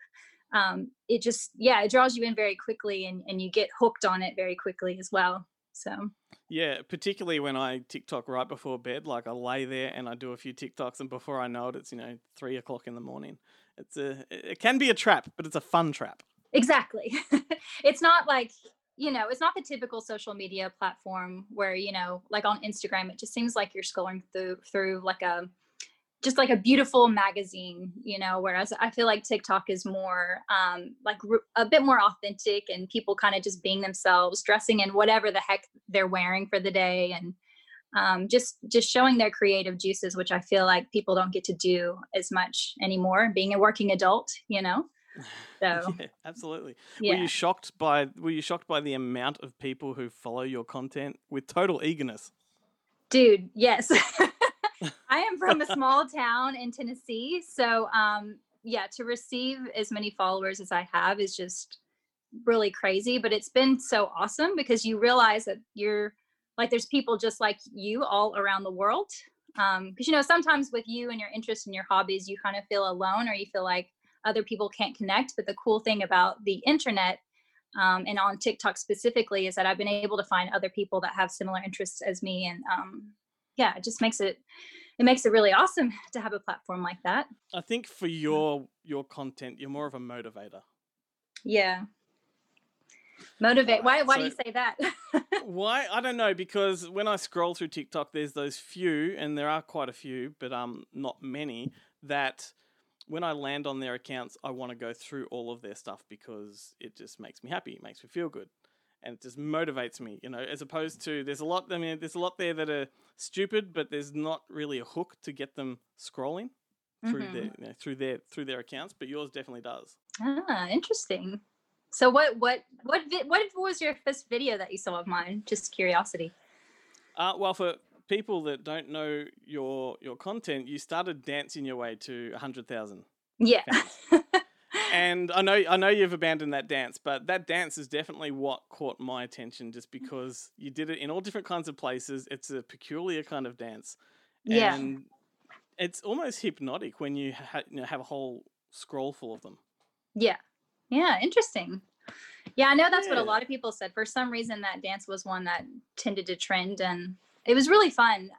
it just, it draws you in very quickly, and you get hooked on it very quickly as well. So yeah, particularly when I TikTok right before bed, like I lay there and I do a few TikToks, and before I know it, it's, 3:00 in the morning. It can be a trap, but it's a fun trap. Exactly. It's not like, it's not the typical social media platform where, like on Instagram, it just seems like you're scrolling through like a beautiful magazine, whereas I feel like TikTok is more like a bit more authentic, and people kind of just being themselves, dressing in whatever the heck they're wearing for the day, and just showing their creative juices, which I feel like people don't get to do as much anymore, being a working adult, So yeah, absolutely. Yeah. Were you shocked by the amount of people who follow your content with total eagerness? Dude, yes. I am from a small town in Tennessee, so to receive as many followers as I have is just really crazy, but it's been so awesome because you realize that you're like, there's people just like you all around the world. Because sometimes with you and your interests and your hobbies, you kind of feel alone, or you feel like other people can't connect. But the cool thing about the internet and on TikTok specifically is that I've been able to find other people that have similar interests as me, and it just makes it really awesome to have a platform like that. I think for your content, you're more of a motivator. Yeah. Motivate. Why do you say that? Why? I don't know, because when I scroll through TikTok, there's those few, and there are quite a few, but not many, that when I land on their accounts, I want to go through all of their stuff because it just makes me happy. It makes me feel good. And it just motivates me, as opposed to there's a lot there that are stupid, but there's not really a hook to get them scrolling through their accounts. But yours definitely does. Ah, interesting. So what was your first video that you saw of mine? Just curiosity. Well, for people that don't know your content, you started dancing your way to 100,000. Yeah. And I know you've abandoned that dance, but that dance is definitely what caught my attention, just because you did it in all different kinds of places. It's a peculiar kind of dance. Yeah. And it's almost hypnotic when you, have a whole scroll full of them. Yeah. Yeah. Interesting. Yeah. I know that's what a lot of people said. For some reason, that dance was one that tended to trend, and it was really fun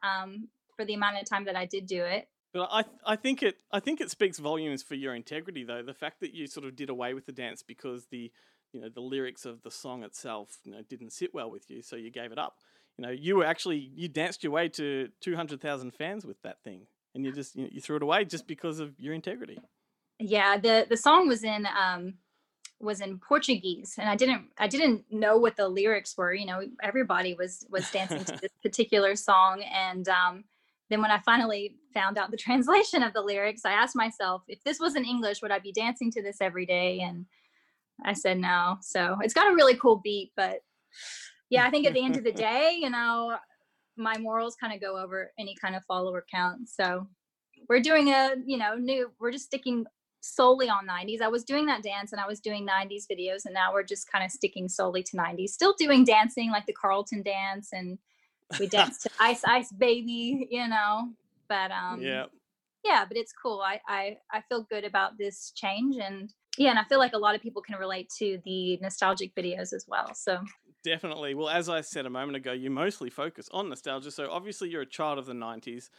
for the amount of time that I did do it. But I think it speaks volumes for your integrity, though, the fact that you sort of did away with the dance because the lyrics of the song itself didn't sit well with you, so you gave it up. You danced your way to 200,000 fans with that thing, and you just you threw it away just because of your integrity. Yeah, the song was in Portuguese, and I didn't know what the lyrics were. Everybody was dancing to this particular song, and then when I finally found out the translation of the lyrics, I asked myself, if this was in English, would I be dancing to this every day? And I said no. So it's got a really cool beat, but yeah, I think at the end of the day, my morals kind of go over any kind of follower count. So we're doing we're just sticking solely on 90s. I was doing that dance and I was doing 90s videos, and now we're just kind of sticking solely to 90s, still doing dancing like the Carlton dance, and we danced to Ice Ice Baby, but yeah, but it's cool. I feel good about this change, and I feel like a lot of people can relate to the nostalgic videos as well. So definitely. Well, as I said a moment ago, you mostly focus on nostalgia. So obviously you're a child of the 90s.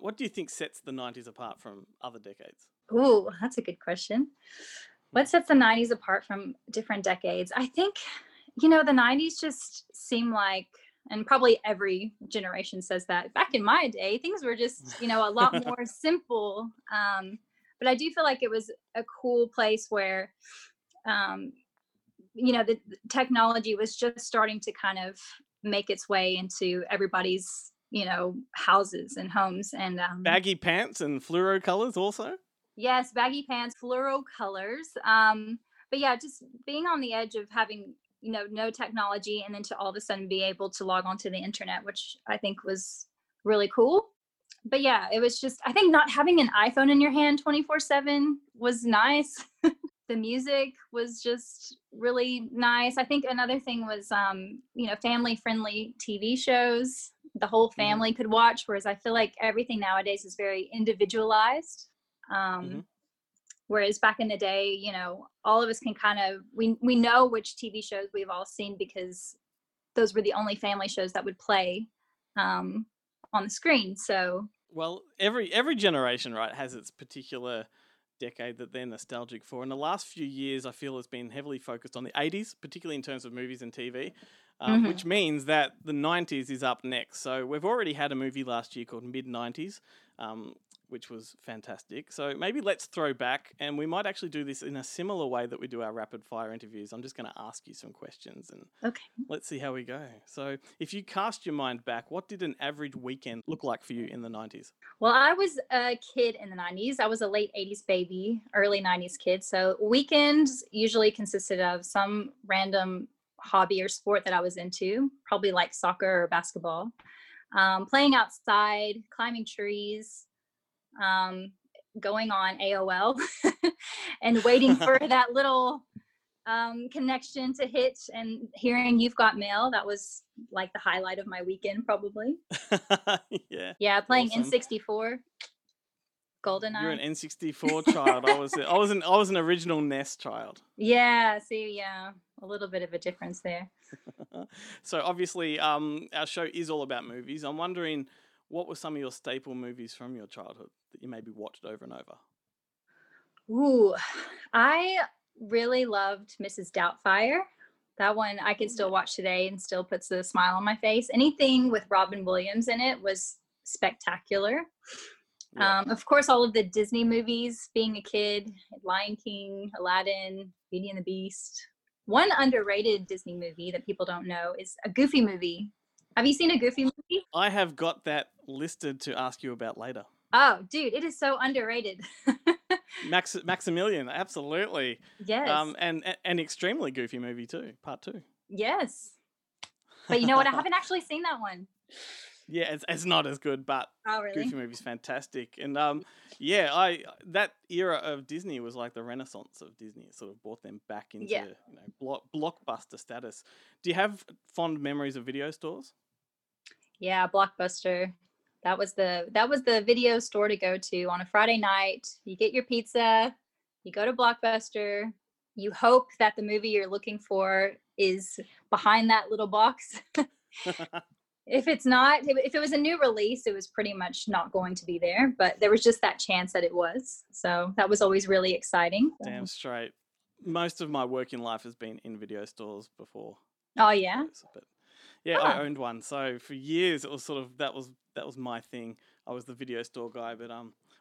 What do you think sets the 90s apart from other decades? Ooh, that's a good question. What sets the 90s apart from different decades? I think, the 90s just seem like, and probably every generation says that, back in my day, things were just, a lot more simple. But I do feel like it was a cool place where, the technology was just starting to kind of make its way into everybody's, houses and homes. And baggy pants and fluoro colors also? Yes, baggy pants, fluoro colors. But yeah, just being on the edge of having no technology, and then to all of a sudden be able to log onto the internet, which I think was really cool. But yeah, it was just, I think not having an iPhone in your hand 24/7 was nice. The music was just really nice. I think another thing was, family friendly TV shows, the whole family could watch. Whereas I feel like everything nowadays is very individualized. Whereas back in the day, all of us can kind of, we know which TV shows we've all seen because those were the only family shows that would play on the screen. So, well, every generation, right, has its particular decade that they're nostalgic for. In the last few years, I feel has been heavily focused on the 80s, particularly in terms of movies and TV, which means that the 90s is up next. So we've already had a movie last year called Mid-90s, which was fantastic. So maybe let's throw back, and we might actually do this in a similar way that we do our rapid fire interviews. I'm just going to ask you some questions and let's see how we go. So if you cast your mind back, what did an average weekend look like for you in the 90s? Well, I was a kid in the 90s. I was a late 80s baby, early 90s kid. So weekends usually consisted of some random hobby or sport that I was into, probably like soccer or basketball, playing outside, climbing trees, going on AOL and waiting for that little connection to hit, and hearing You've Got Mail. That was like the highlight of my weekend, probably. Yeah, playing awesome. N64, GoldenEye. You're an N64 child. I was an original NES child. Yeah, a little bit of a difference there. So obviously, our show is all about movies. I'm wondering, what were some of your staple movies from your childhood that you maybe watched over and over? Ooh, I really loved Mrs. Doubtfire. That one I can still watch today and still puts a smile on my face. Anything with Robin Williams in it was spectacular. Yeah. Of course, all of the Disney movies, being a kid, Lion King, Aladdin, Beauty and the Beast. One underrated Disney movie that people don't know is a Goofy movie. Have you seen a Goofy movie? I have got that listed to ask you about later. Oh, dude, it is so underrated. Maximilian, absolutely. Yes. And an extremely goofy movie too, part two. Yes. But you know what? I haven't actually seen that one. Yeah, it's not as good, but really? Goofy movie's fantastic. And that era of Disney was like the renaissance of Disney. It sort of brought them back into blockbuster status. Do you have fond memories of video stores? Yeah, Blockbuster. That was the video store to go to on a Friday night. You get your pizza, you go to Blockbuster, you hope that the movie you're looking for is behind that little box. If it's not, if it was a new release, it was pretty much not going to be there, but there was just that chance that it was. So that was always really exciting. Damn straight. Most of my working life has been in video stores before. Oh yeah. But yeah, I owned one. So for years it was sort of, that was my thing. I was the video store guy, but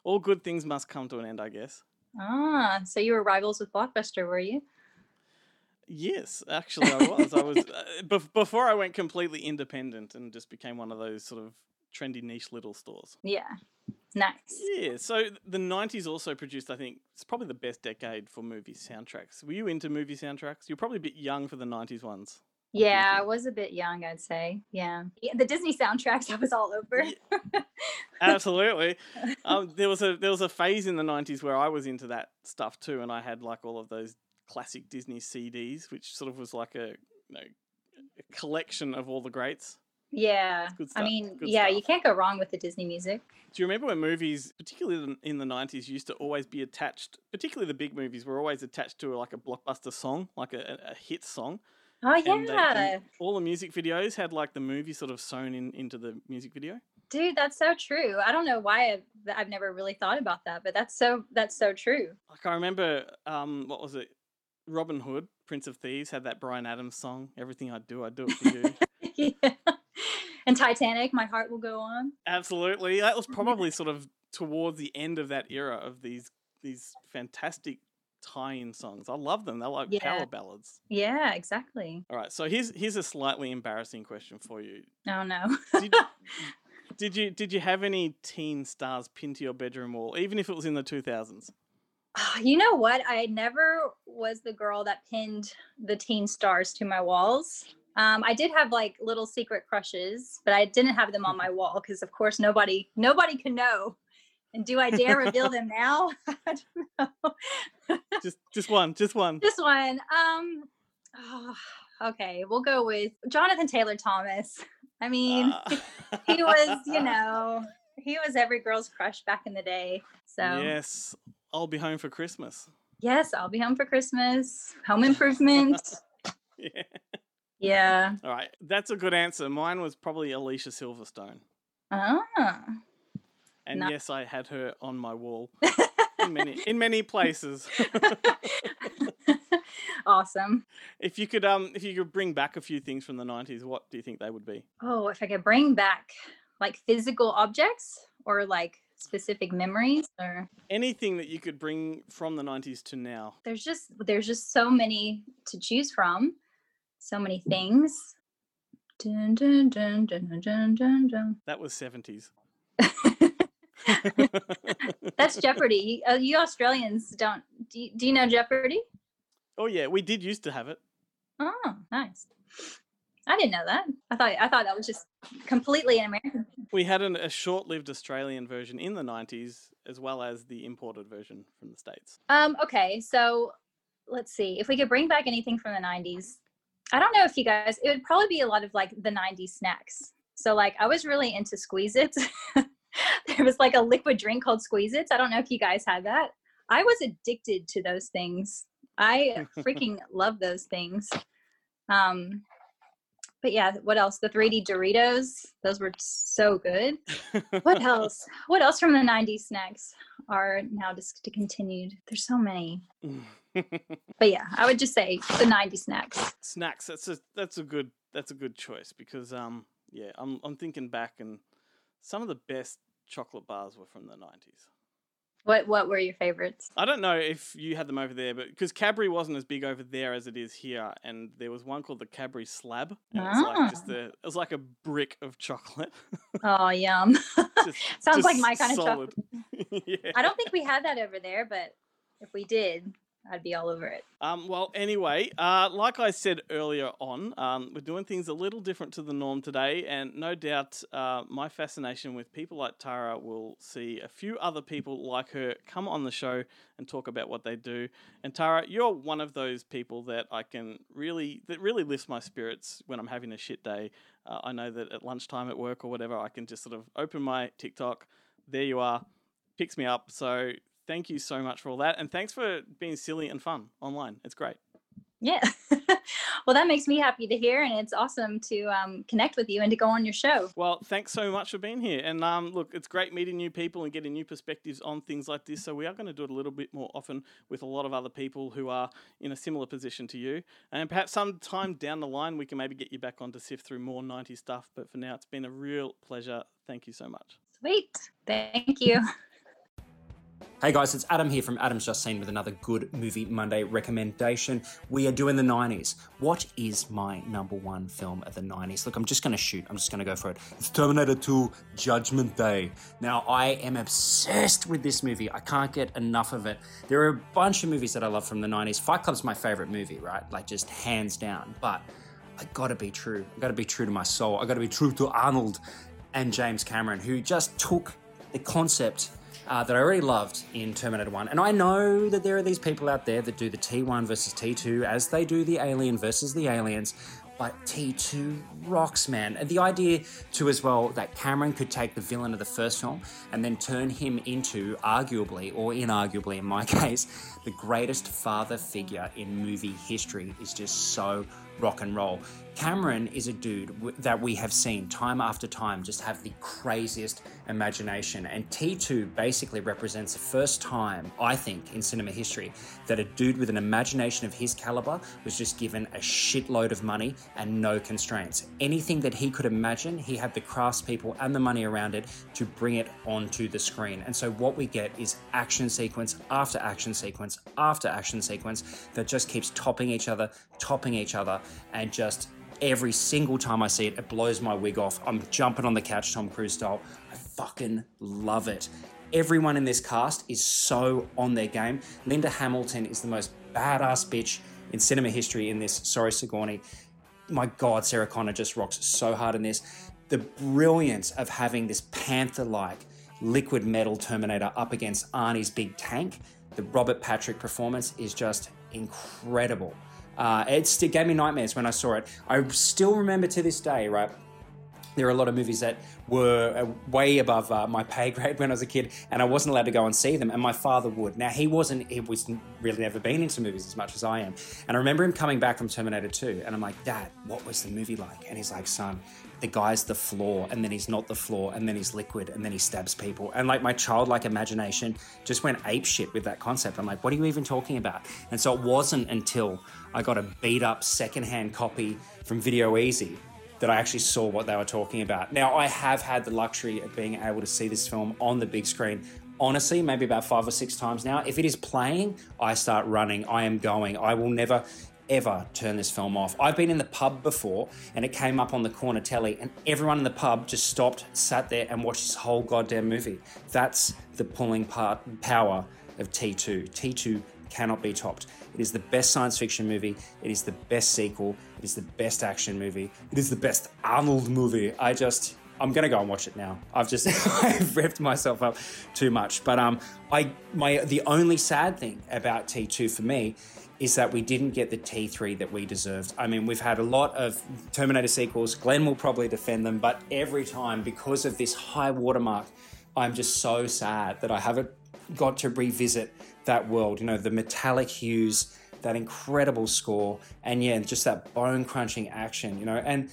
all good things must come to an end, I guess. Ah, so you were rivals with Blockbuster, were you? Yes, actually I was. I was before I went completely independent and just became one of those sort of trendy niche little stores. Yeah. Nice. Yeah, so the 90s also produced, I think, it's probably the best decade for movie soundtracks. Were you into movie soundtracks? You're probably a bit young for the 90s ones. Yeah, I was a bit young, I'd say. Yeah, the Disney soundtracks, I was all over. Yeah, absolutely. There was a phase in the 90s where I was into that stuff too, and I had like all of those classic Disney CDs, which sort of was like a collection of all the greats. Yeah. You can't go wrong with the Disney music. Do you remember when movies, particularly in the 90s, used to always be attached, particularly the big movies were always attached to like a blockbuster song, like a hit song? Oh, yeah. And all the music videos had like the movie sort of sewn into the music video. Dude, that's so true. I don't know why I've never really thought about that, but that's so true. Like I remember, what was it? Robin Hood, Prince of Thieves, had that Bryan Adams song, Everything I Do It For You. Yeah. And Titanic, My Heart Will Go On. Absolutely. That was probably sort of towards the end of that era of these fantastic tie-in songs. I love them. They're like power ballads. Yeah, exactly. All right, so here's a slightly embarrassing question for you. Oh, no. Did you have any teen stars pinned to your bedroom wall, even if it was in the 2000s? You know what? I never was the girl that pinned the teen stars to my walls. I did have like little secret crushes, but I didn't have them on my wall because, of course, nobody can know. And do I dare reveal them now? I don't know. Just one. Just one. Okay, we'll go with Jonathan Taylor Thomas. I mean, he was, he was every girl's crush back in the day. So yes. I'll Be Home for Christmas. Yes, I'll Be Home for Christmas. Home Improvement. Yeah. All right. That's a good answer. Mine was probably Alicia Silverstone. Ah. And yes, I had her on my wall in many places. Awesome. If you could bring back a few things from the 90s, what do you think they would be? Oh, if I could bring back like physical objects or like specific memories or anything that you could bring from the 90s to now. There's just so many to choose from, so many things. Dun, dun, dun, dun, dun, dun, dun. That was 70s. That's Jeopardy. You Australians don't. Do you know Jeopardy? Oh yeah, we did used to have it. Oh, nice. I didn't know that. I thought that was just completely an American. We had a short-lived Australian version in the 90s as well as the imported version from the States. Okay, so let's see. If we could bring back anything from the 90s, I don't know if you guys, it would probably be a lot of like the 90s snacks. So like I was really into Squeeze-Its. There was like a liquid drink called Squeeze-Its. I don't know if you guys had that. I was addicted to those things. I freaking love those things. But yeah, what else? The 3D Doritos. Those were so good. What else? What else from the 90s snacks are now discontinued? There's so many. But yeah, I would just say the 90s snacks. Snacks. That's a good choice because I'm thinking back and some of the best chocolate bars were from the 90s. What were your favorites? I don't know if you had them over there, but because Cadbury wasn't as big over there as it is here, and there was one called the Cadbury Slab. And it was like just it was like a brick of chocolate. Oh, yum! Sounds like my kind solid. Of chocolate. Yeah. I don't think we had that over there, but if we did, I'd be all over it. Well, anyway, like I said earlier on, we're doing things a little different to the norm today, and no doubt my fascination with people like Tara will see a few other people like her come on the show and talk about what they do. And Tara, you're one of those people that I can really, that really lifts my spirits when I'm having a shit day. I know that at lunchtime at work or whatever, I can just sort of open my TikTok. There you are. Picks me up. So thank you so much for all that. And thanks for being silly and fun online. It's great. Yeah. Well, that makes me happy to hear. And it's awesome to connect with you and to go on your show. Well, thanks so much for being here. And look, it's great meeting new people and getting new perspectives on things like this. So we are going to do it a little bit more often with a lot of other people who are in a similar position to you. And perhaps sometime down the line, we can maybe get you back on to sift through more 90s stuff. But for now, it's been a real pleasure. Thank you so much. Sweet. Thank you. Hey guys, it's Adam here from Adam's Just Seen with another Good Movie Monday recommendation. We are doing the 90s. What is my number one film of the 90s? Look, I'm just going to shoot. I'm just going to go for it. It's Terminator 2 Judgment Day. Now, I am obsessed with this movie. I can't get enough of it. There are a bunch of movies that I love from the 90s. Fight Club's my favorite movie, right? Like, just hands down. But I got to be true. I got to be true to my soul. I got to be true to Arnold and James Cameron, who just took the concept that I already loved in Terminator 1. And I know that there are these people out there that do the T1 versus T2 as they do the Alien versus the Aliens, but T2 rocks, man. And the idea, too, as well, that Cameron could take the villain of the first film and then turn him into, arguably, or inarguably in my case, the greatest father figure in movie history is just so rock and roll. Cameron is a dude that we have seen time after time just have the craziest imagination, and T2 basically represents the first time, I think, in cinema history that a dude with an imagination of his caliber was just given a shitload of money and no constraints. Anything that he could imagine, he had the craftspeople and the money around it to bring it onto the screen. And so what we get is action sequence after action sequence after action sequence that just keeps topping each other, and just every single time I see it, it blows my wig off. I'm jumping on the couch, Tom Cruise style. I fucking love it. Everyone in this cast is so on their game. Linda Hamilton is the most badass bitch in cinema history in this. Sorry, Sigourney. My God, Sarah Connor just rocks so hard in this. The brilliance of having this panther-like liquid metal Terminator up against Arnie's big tank. The Robert Patrick performance is just incredible. It gave me nightmares when I saw it. I still remember to this day, right? There are a lot of movies that were way above my pay grade when I was a kid, and I wasn't allowed to go and see them, and my father would. Now, he was really never been into movies as much as I am. And I remember him coming back from Terminator 2, and I'm like, Dad, what was the movie like? And he's like, son, the guy's the floor, and then he's not the floor, and then he's liquid, and then he stabs people. And like my childlike imagination just went apeshit with that concept. I'm like, what are you even talking about? And so it wasn't until I got a beat up secondhand copy from Video Easy that I actually saw what they were talking about. Now, I have had the luxury of being able to see this film on the big screen, honestly, maybe about 5 or 6 times now. If it is playing, I start running, I am going. I will never, ever turn this film off. I've been in the pub before and it came up on the corner telly and everyone in the pub just stopped, sat there and watched this whole goddamn movie. That's the pulling power of T2. T2 cannot be topped. It is the best science fiction movie. It is the best sequel. It is the best action movie. It is the best Arnold movie. I'm going to go and watch it now. I've revved myself up too much. But the only sad thing about T2 for me is that we didn't get the T3 that we deserved. I mean, we've had a lot of Terminator sequels. Glenn will probably defend them, but every time, because of this high watermark, I'm just so sad that I haven't got to revisit that world. You know, the metallic hues, that incredible score, and yeah, just that bone-crunching action, you know. And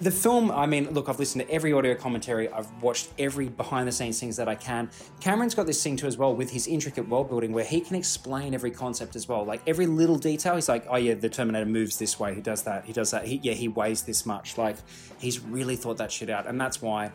the film, I mean, look, I've listened to every audio commentary. I've watched every behind-the-scenes things that I can. Cameron's got this thing too as well with his intricate world-building where he can explain every concept as well. Like, every little detail, he's like, oh, yeah, the Terminator moves this way. He does that. He weighs this much. Like, he's really thought that shit out. And that's why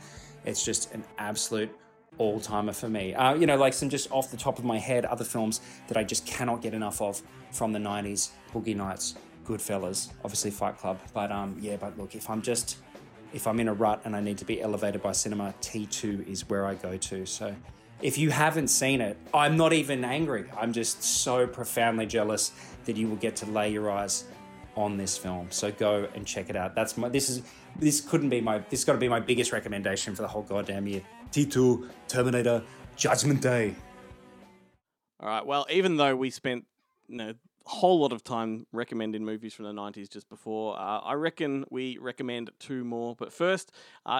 it's just an absolute all-timer for me. You know, like some just off the top of my head, other films that I just cannot get enough of from the 90s, Boogie Nights, Goodfellas, obviously Fight Club. But yeah, but look, if I'm in a rut and I need to be elevated by cinema, T2 is where I go to. So if you haven't seen it, I'm not even angry. I'm just so profoundly jealous that you will get to lay your eyes on this film. So go and check it out. This has got to be my biggest recommendation for the whole goddamn year. T2, Terminator, Judgment Day. All right. Well, even though we spent a whole lot of time recommending movies from the 90s just before, I reckon we recommend two more. But first,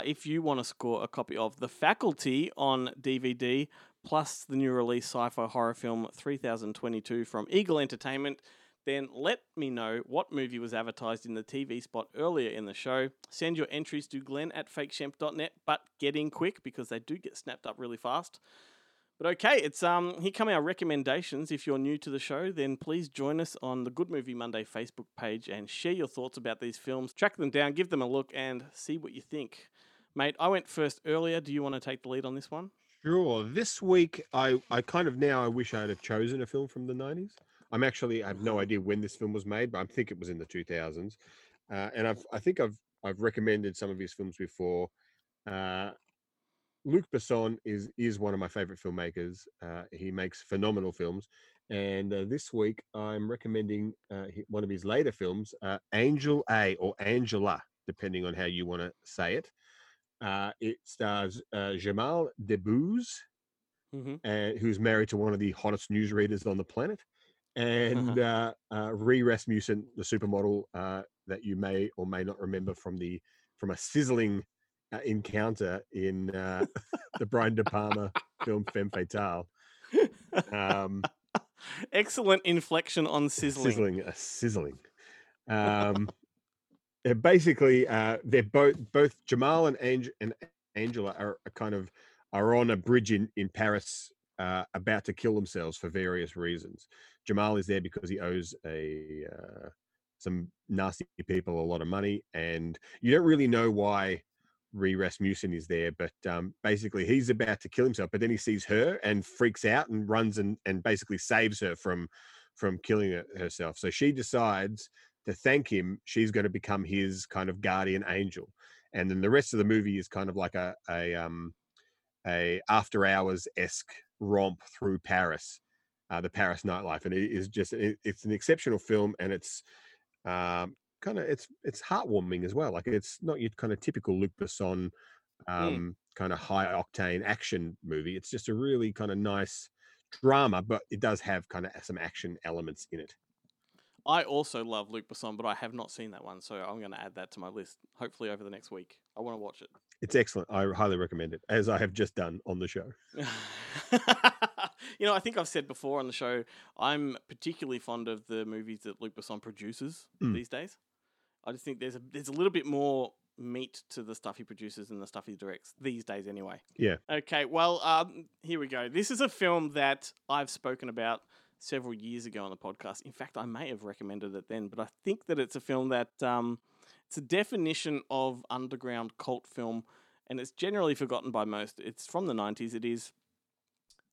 if you want to score a copy of The Faculty on DVD, plus the new release sci-fi horror film 3022 from Eagle Entertainment, then let me know what movie was advertised in the TV spot earlier in the show. Send your entries to glenn@fakeshemp.net, but get in quick because they do get snapped up really fast. But okay, it's here come our recommendations. If you're new to the show, then please join us on the Good Movie Monday Facebook page and share your thoughts about these films. Track them down, give them a look, and see what you think. Mate, I went first earlier. Do you want to take the lead on this one? Sure. This week, I wish I'd have chosen a film from the 90s. I have no idea when this film was made, but I think it was in the 2000s. And I think I've recommended some of his films before. Luc Besson is one of my favorite filmmakers. He makes phenomenal films. And this week I'm recommending one of his later films, Angel A or Angela, depending on how you want to say it. It stars Jamal Debbouze, who's married to one of the hottest newsreaders on the planet. And Ree Rasmussen, the supermodel that you may or may not remember from a sizzling encounter in the Brian De Palma film Femme Fatale. Excellent inflection on sizzling. They're basically they're both Jamal and Angela are on a bridge in Paris. About to kill themselves for various reasons. Jamal is there because he owes some nasty people a lot of money, and you don't really know why Ree Rasmussen is there, but basically he's about to kill himself, but then he sees her and freaks out and runs and basically saves her from killing herself. So she decides to thank him. She's going to become his kind of guardian angel. And then the rest of the movie is kind of like a after hours-esque romp through Paris, the Paris nightlife, and it is just—it's an exceptional film, and it's it's heartwarming as well. Like it's not your kind of typical Luc Besson kind of high octane action movie. It's just a really kind of nice drama, but it does have kind of some action elements in it. I also love Luc Besson, but I have not seen that one, so I'm going to add that to my list. Hopefully, over the next week, I want to watch it. It's excellent. I highly recommend it, as I have just done on the show. I think I've said before on the show, I'm particularly fond of the movies that Luc Besson produces these days. I just think there's a little bit more meat to the stuff he produces and the stuff he directs these days, anyway. Yeah. Okay. Well, here we go. This is a film that I've spoken about several years ago on the podcast. In fact, I may have recommended it then, but I think that it's a film that it's a definition of underground cult film, and it's generally forgotten by most. It's from the 90s. It is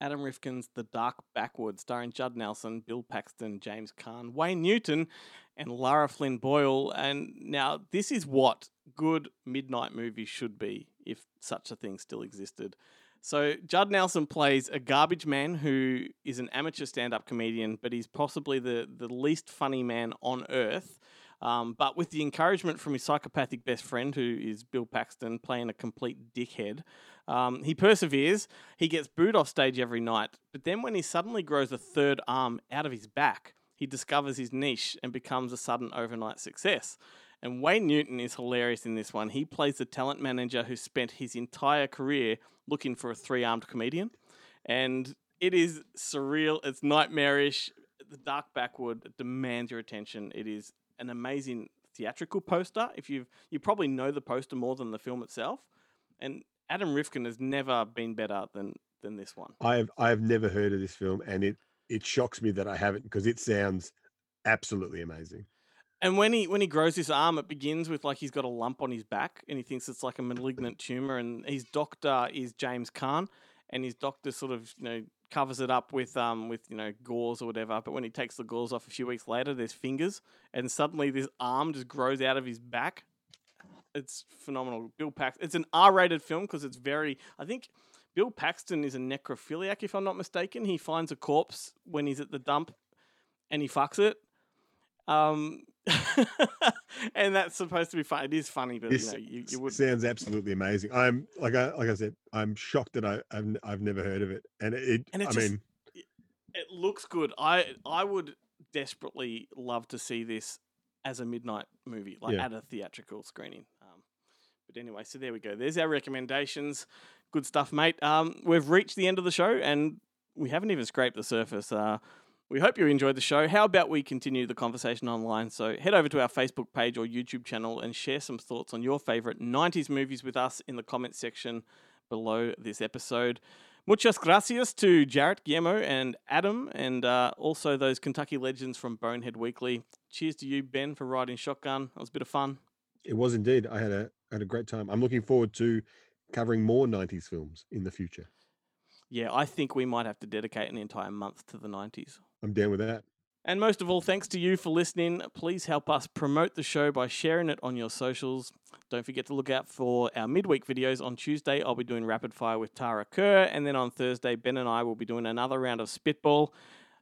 Adam Rifkin's The Dark Backward, starring Judd Nelson, Bill Paxton, James Caan, Wayne Newton, and Lara Flynn Boyle. And now this is what good midnight movies should be, if such a thing still existed. So Judd Nelson plays a garbage man who is an amateur stand-up comedian, but he's possibly the least funny man on earth. But with the encouragement from his psychopathic best friend, who is Bill Paxton, playing a complete dickhead, he perseveres. He gets booed off stage every night. But then when he suddenly grows a third arm out of his back, he discovers his niche and becomes a sudden overnight success. And Wayne Newton is hilarious in this one. He plays the talent manager who spent his entire career looking for a three-armed comedian. And it is surreal. It's nightmarish. The Dark Backward demands your attention. It is an amazing theatrical poster. If you probably know the poster more than the film itself. And Adam Rifkin has never been better than this one. I've never heard of this film, and it shocks me that I haven't, because it sounds absolutely amazing. And when he grows his arm, it begins with like he's got a lump on his back and he thinks it's like a malignant tumor, and his doctor is James Caan, and his doctor sort of, you know, covers it up with you know, gauze or whatever. But when he takes the gauze off a few weeks later, there's fingers, and suddenly this arm just grows out of his back. It's phenomenal. Bill Paxton. It's an R-rated film because it's very. I think Bill Paxton is a necrophiliac, if I'm not mistaken. He finds a corpse when he's at the dump, and he fucks it. And that's supposed to be fun. It is funny, but this, you know, you would. Sounds absolutely amazing. I'm like I said, I'm shocked that I've never heard of it, and it looks good. I would desperately love to see this as a midnight movie, like at a theatrical screening. But anyway, so there we go. There's our recommendations. Good stuff, mate. We've reached the end of the show, and we haven't even scraped the surface. We hope you enjoyed the show. How about we continue the conversation online? So head over to our Facebook page or YouTube channel and share some thoughts on your favorite 90s movies with us in the comments section below this episode. Muchas gracias to Jarrett, Guillermo, and Adam, and also those Kentucky legends from Bonehead Weekly. Cheers to you, Ben, for riding shotgun. That was a bit of fun. It was indeed. I had a great time. I'm looking forward to covering more 90s films in the future. Yeah, I think we might have to dedicate an entire month to the 90s. I'm down with that. And most of all, thanks to you for listening. Please help us promote the show by sharing it on your socials. Don't forget to look out for our midweek videos. On Tuesday, I'll be doing Rapid Fire with Tara Kerr. And then on Thursday, Ben and I will be doing another round of Spitball.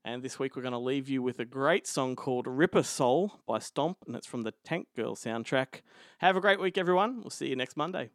And this week, we're going to leave you with a great song called Ripper Soul by Stomp. And it's from the Tank Girl soundtrack. Have a great week, everyone. We'll see you next Monday.